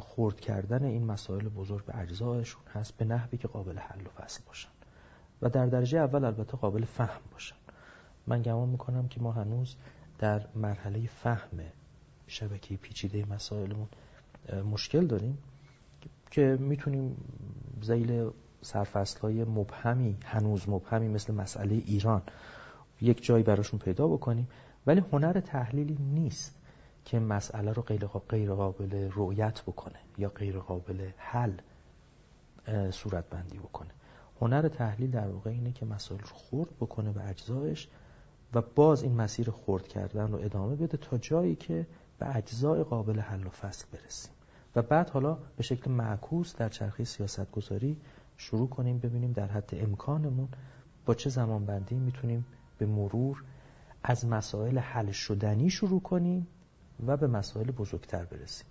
خرد کردن این مسائل بزرگ به اجزایشون هست به نحوی که قابل حل و فصل باشن و در درجه اول البته قابل فهم باشن. من گمان میکنم که ما هنوز در مرحله فهم شبکه پیچیده مسائلمون مشکل داریم که میتونیم ذیل سرفصل‌های مبهمی هنوز مبهمی مثل مسئله ایران یک جایی براشون پیدا بکنیم، ولی هنر تحلیلی نیست که مسئله رو غیر قابل رؤیت بکنه یا غیر قابل حل صورت بندی بکنه. هنر تحلیل در واقع اینه که مسائل رو خرد بکنه به اجزایش و باز این مسیر خرد کردن رو ادامه بده تا جایی که به اجزای قابل حل و فصل برسیم و بعد حالا به شکل معکوس در چرخه سیاستگذاری شروع کنیم ببینیم در حد امکانمون با چه زمانبندی میتونیم به مرور از مسائل حل شدنی شروع کنیم و به مسائل بزرگتر برسیم.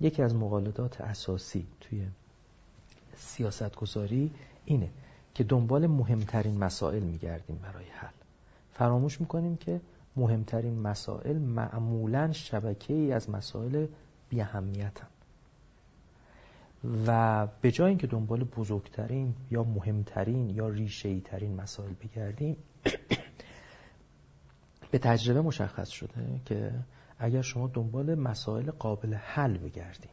یکی از مقالدات اساسی توی سیاستگذاری اینه که دنبال مهمترین مسائل میگردیم برای حل، فراموش میکنیم که مهمترین مسائل معمولاً شبکه‌ای از مسائل بی‌اهمیتن و به جای اینکه دنبال بزرگترین یا مهمترین یا ریشه‌ای‌ترین مسائل بگردیم به تجربه مشخص شده که اگر شما دنبال مسائل قابل حل بگردید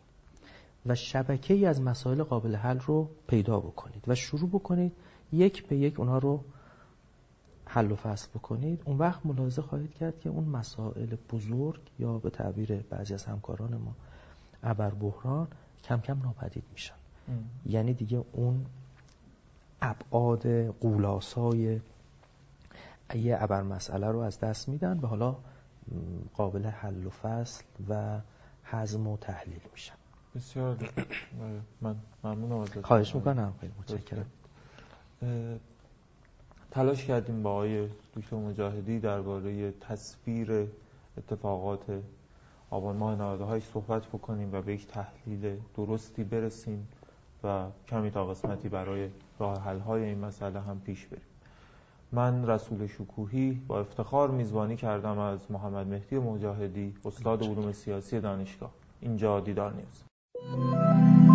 و شبکه‌ای از مسائل قابل حل رو پیدا بکنید و شروع بکنید یک به یک اونها رو حل و فصل بکنید، اون وقت ملاحظه خواهید کرد که اون مسائل بزرگ یا به تعبیر بعضی از همکاران ما ابر بحران کم کم ناپدید میشن. یعنی دیگه اون ابعاد قولاسای یه ابر مسئله رو از دست میدن و حالا قابل حل و فصل و هضم و تحلیل میشن. بسیار من ممنونم ازت. خواهش میکنم، خیلی متشکرم. تلاش کردیم با آقای دکتر مجاهدی درباره تصویر اتفاقات آبان ماه 98 صحبت بکنیم و به یک تحلیل درستی برسیم و کمی تا قسمتی برای راه حل‌های این مسئله هم پیش بریم. من رسول شکوهی با افتخار میزبانی کردم از محمد مهدی مجاهدی، استاد علوم سیاسی دانشگاه. اینجا دیدار نیوز.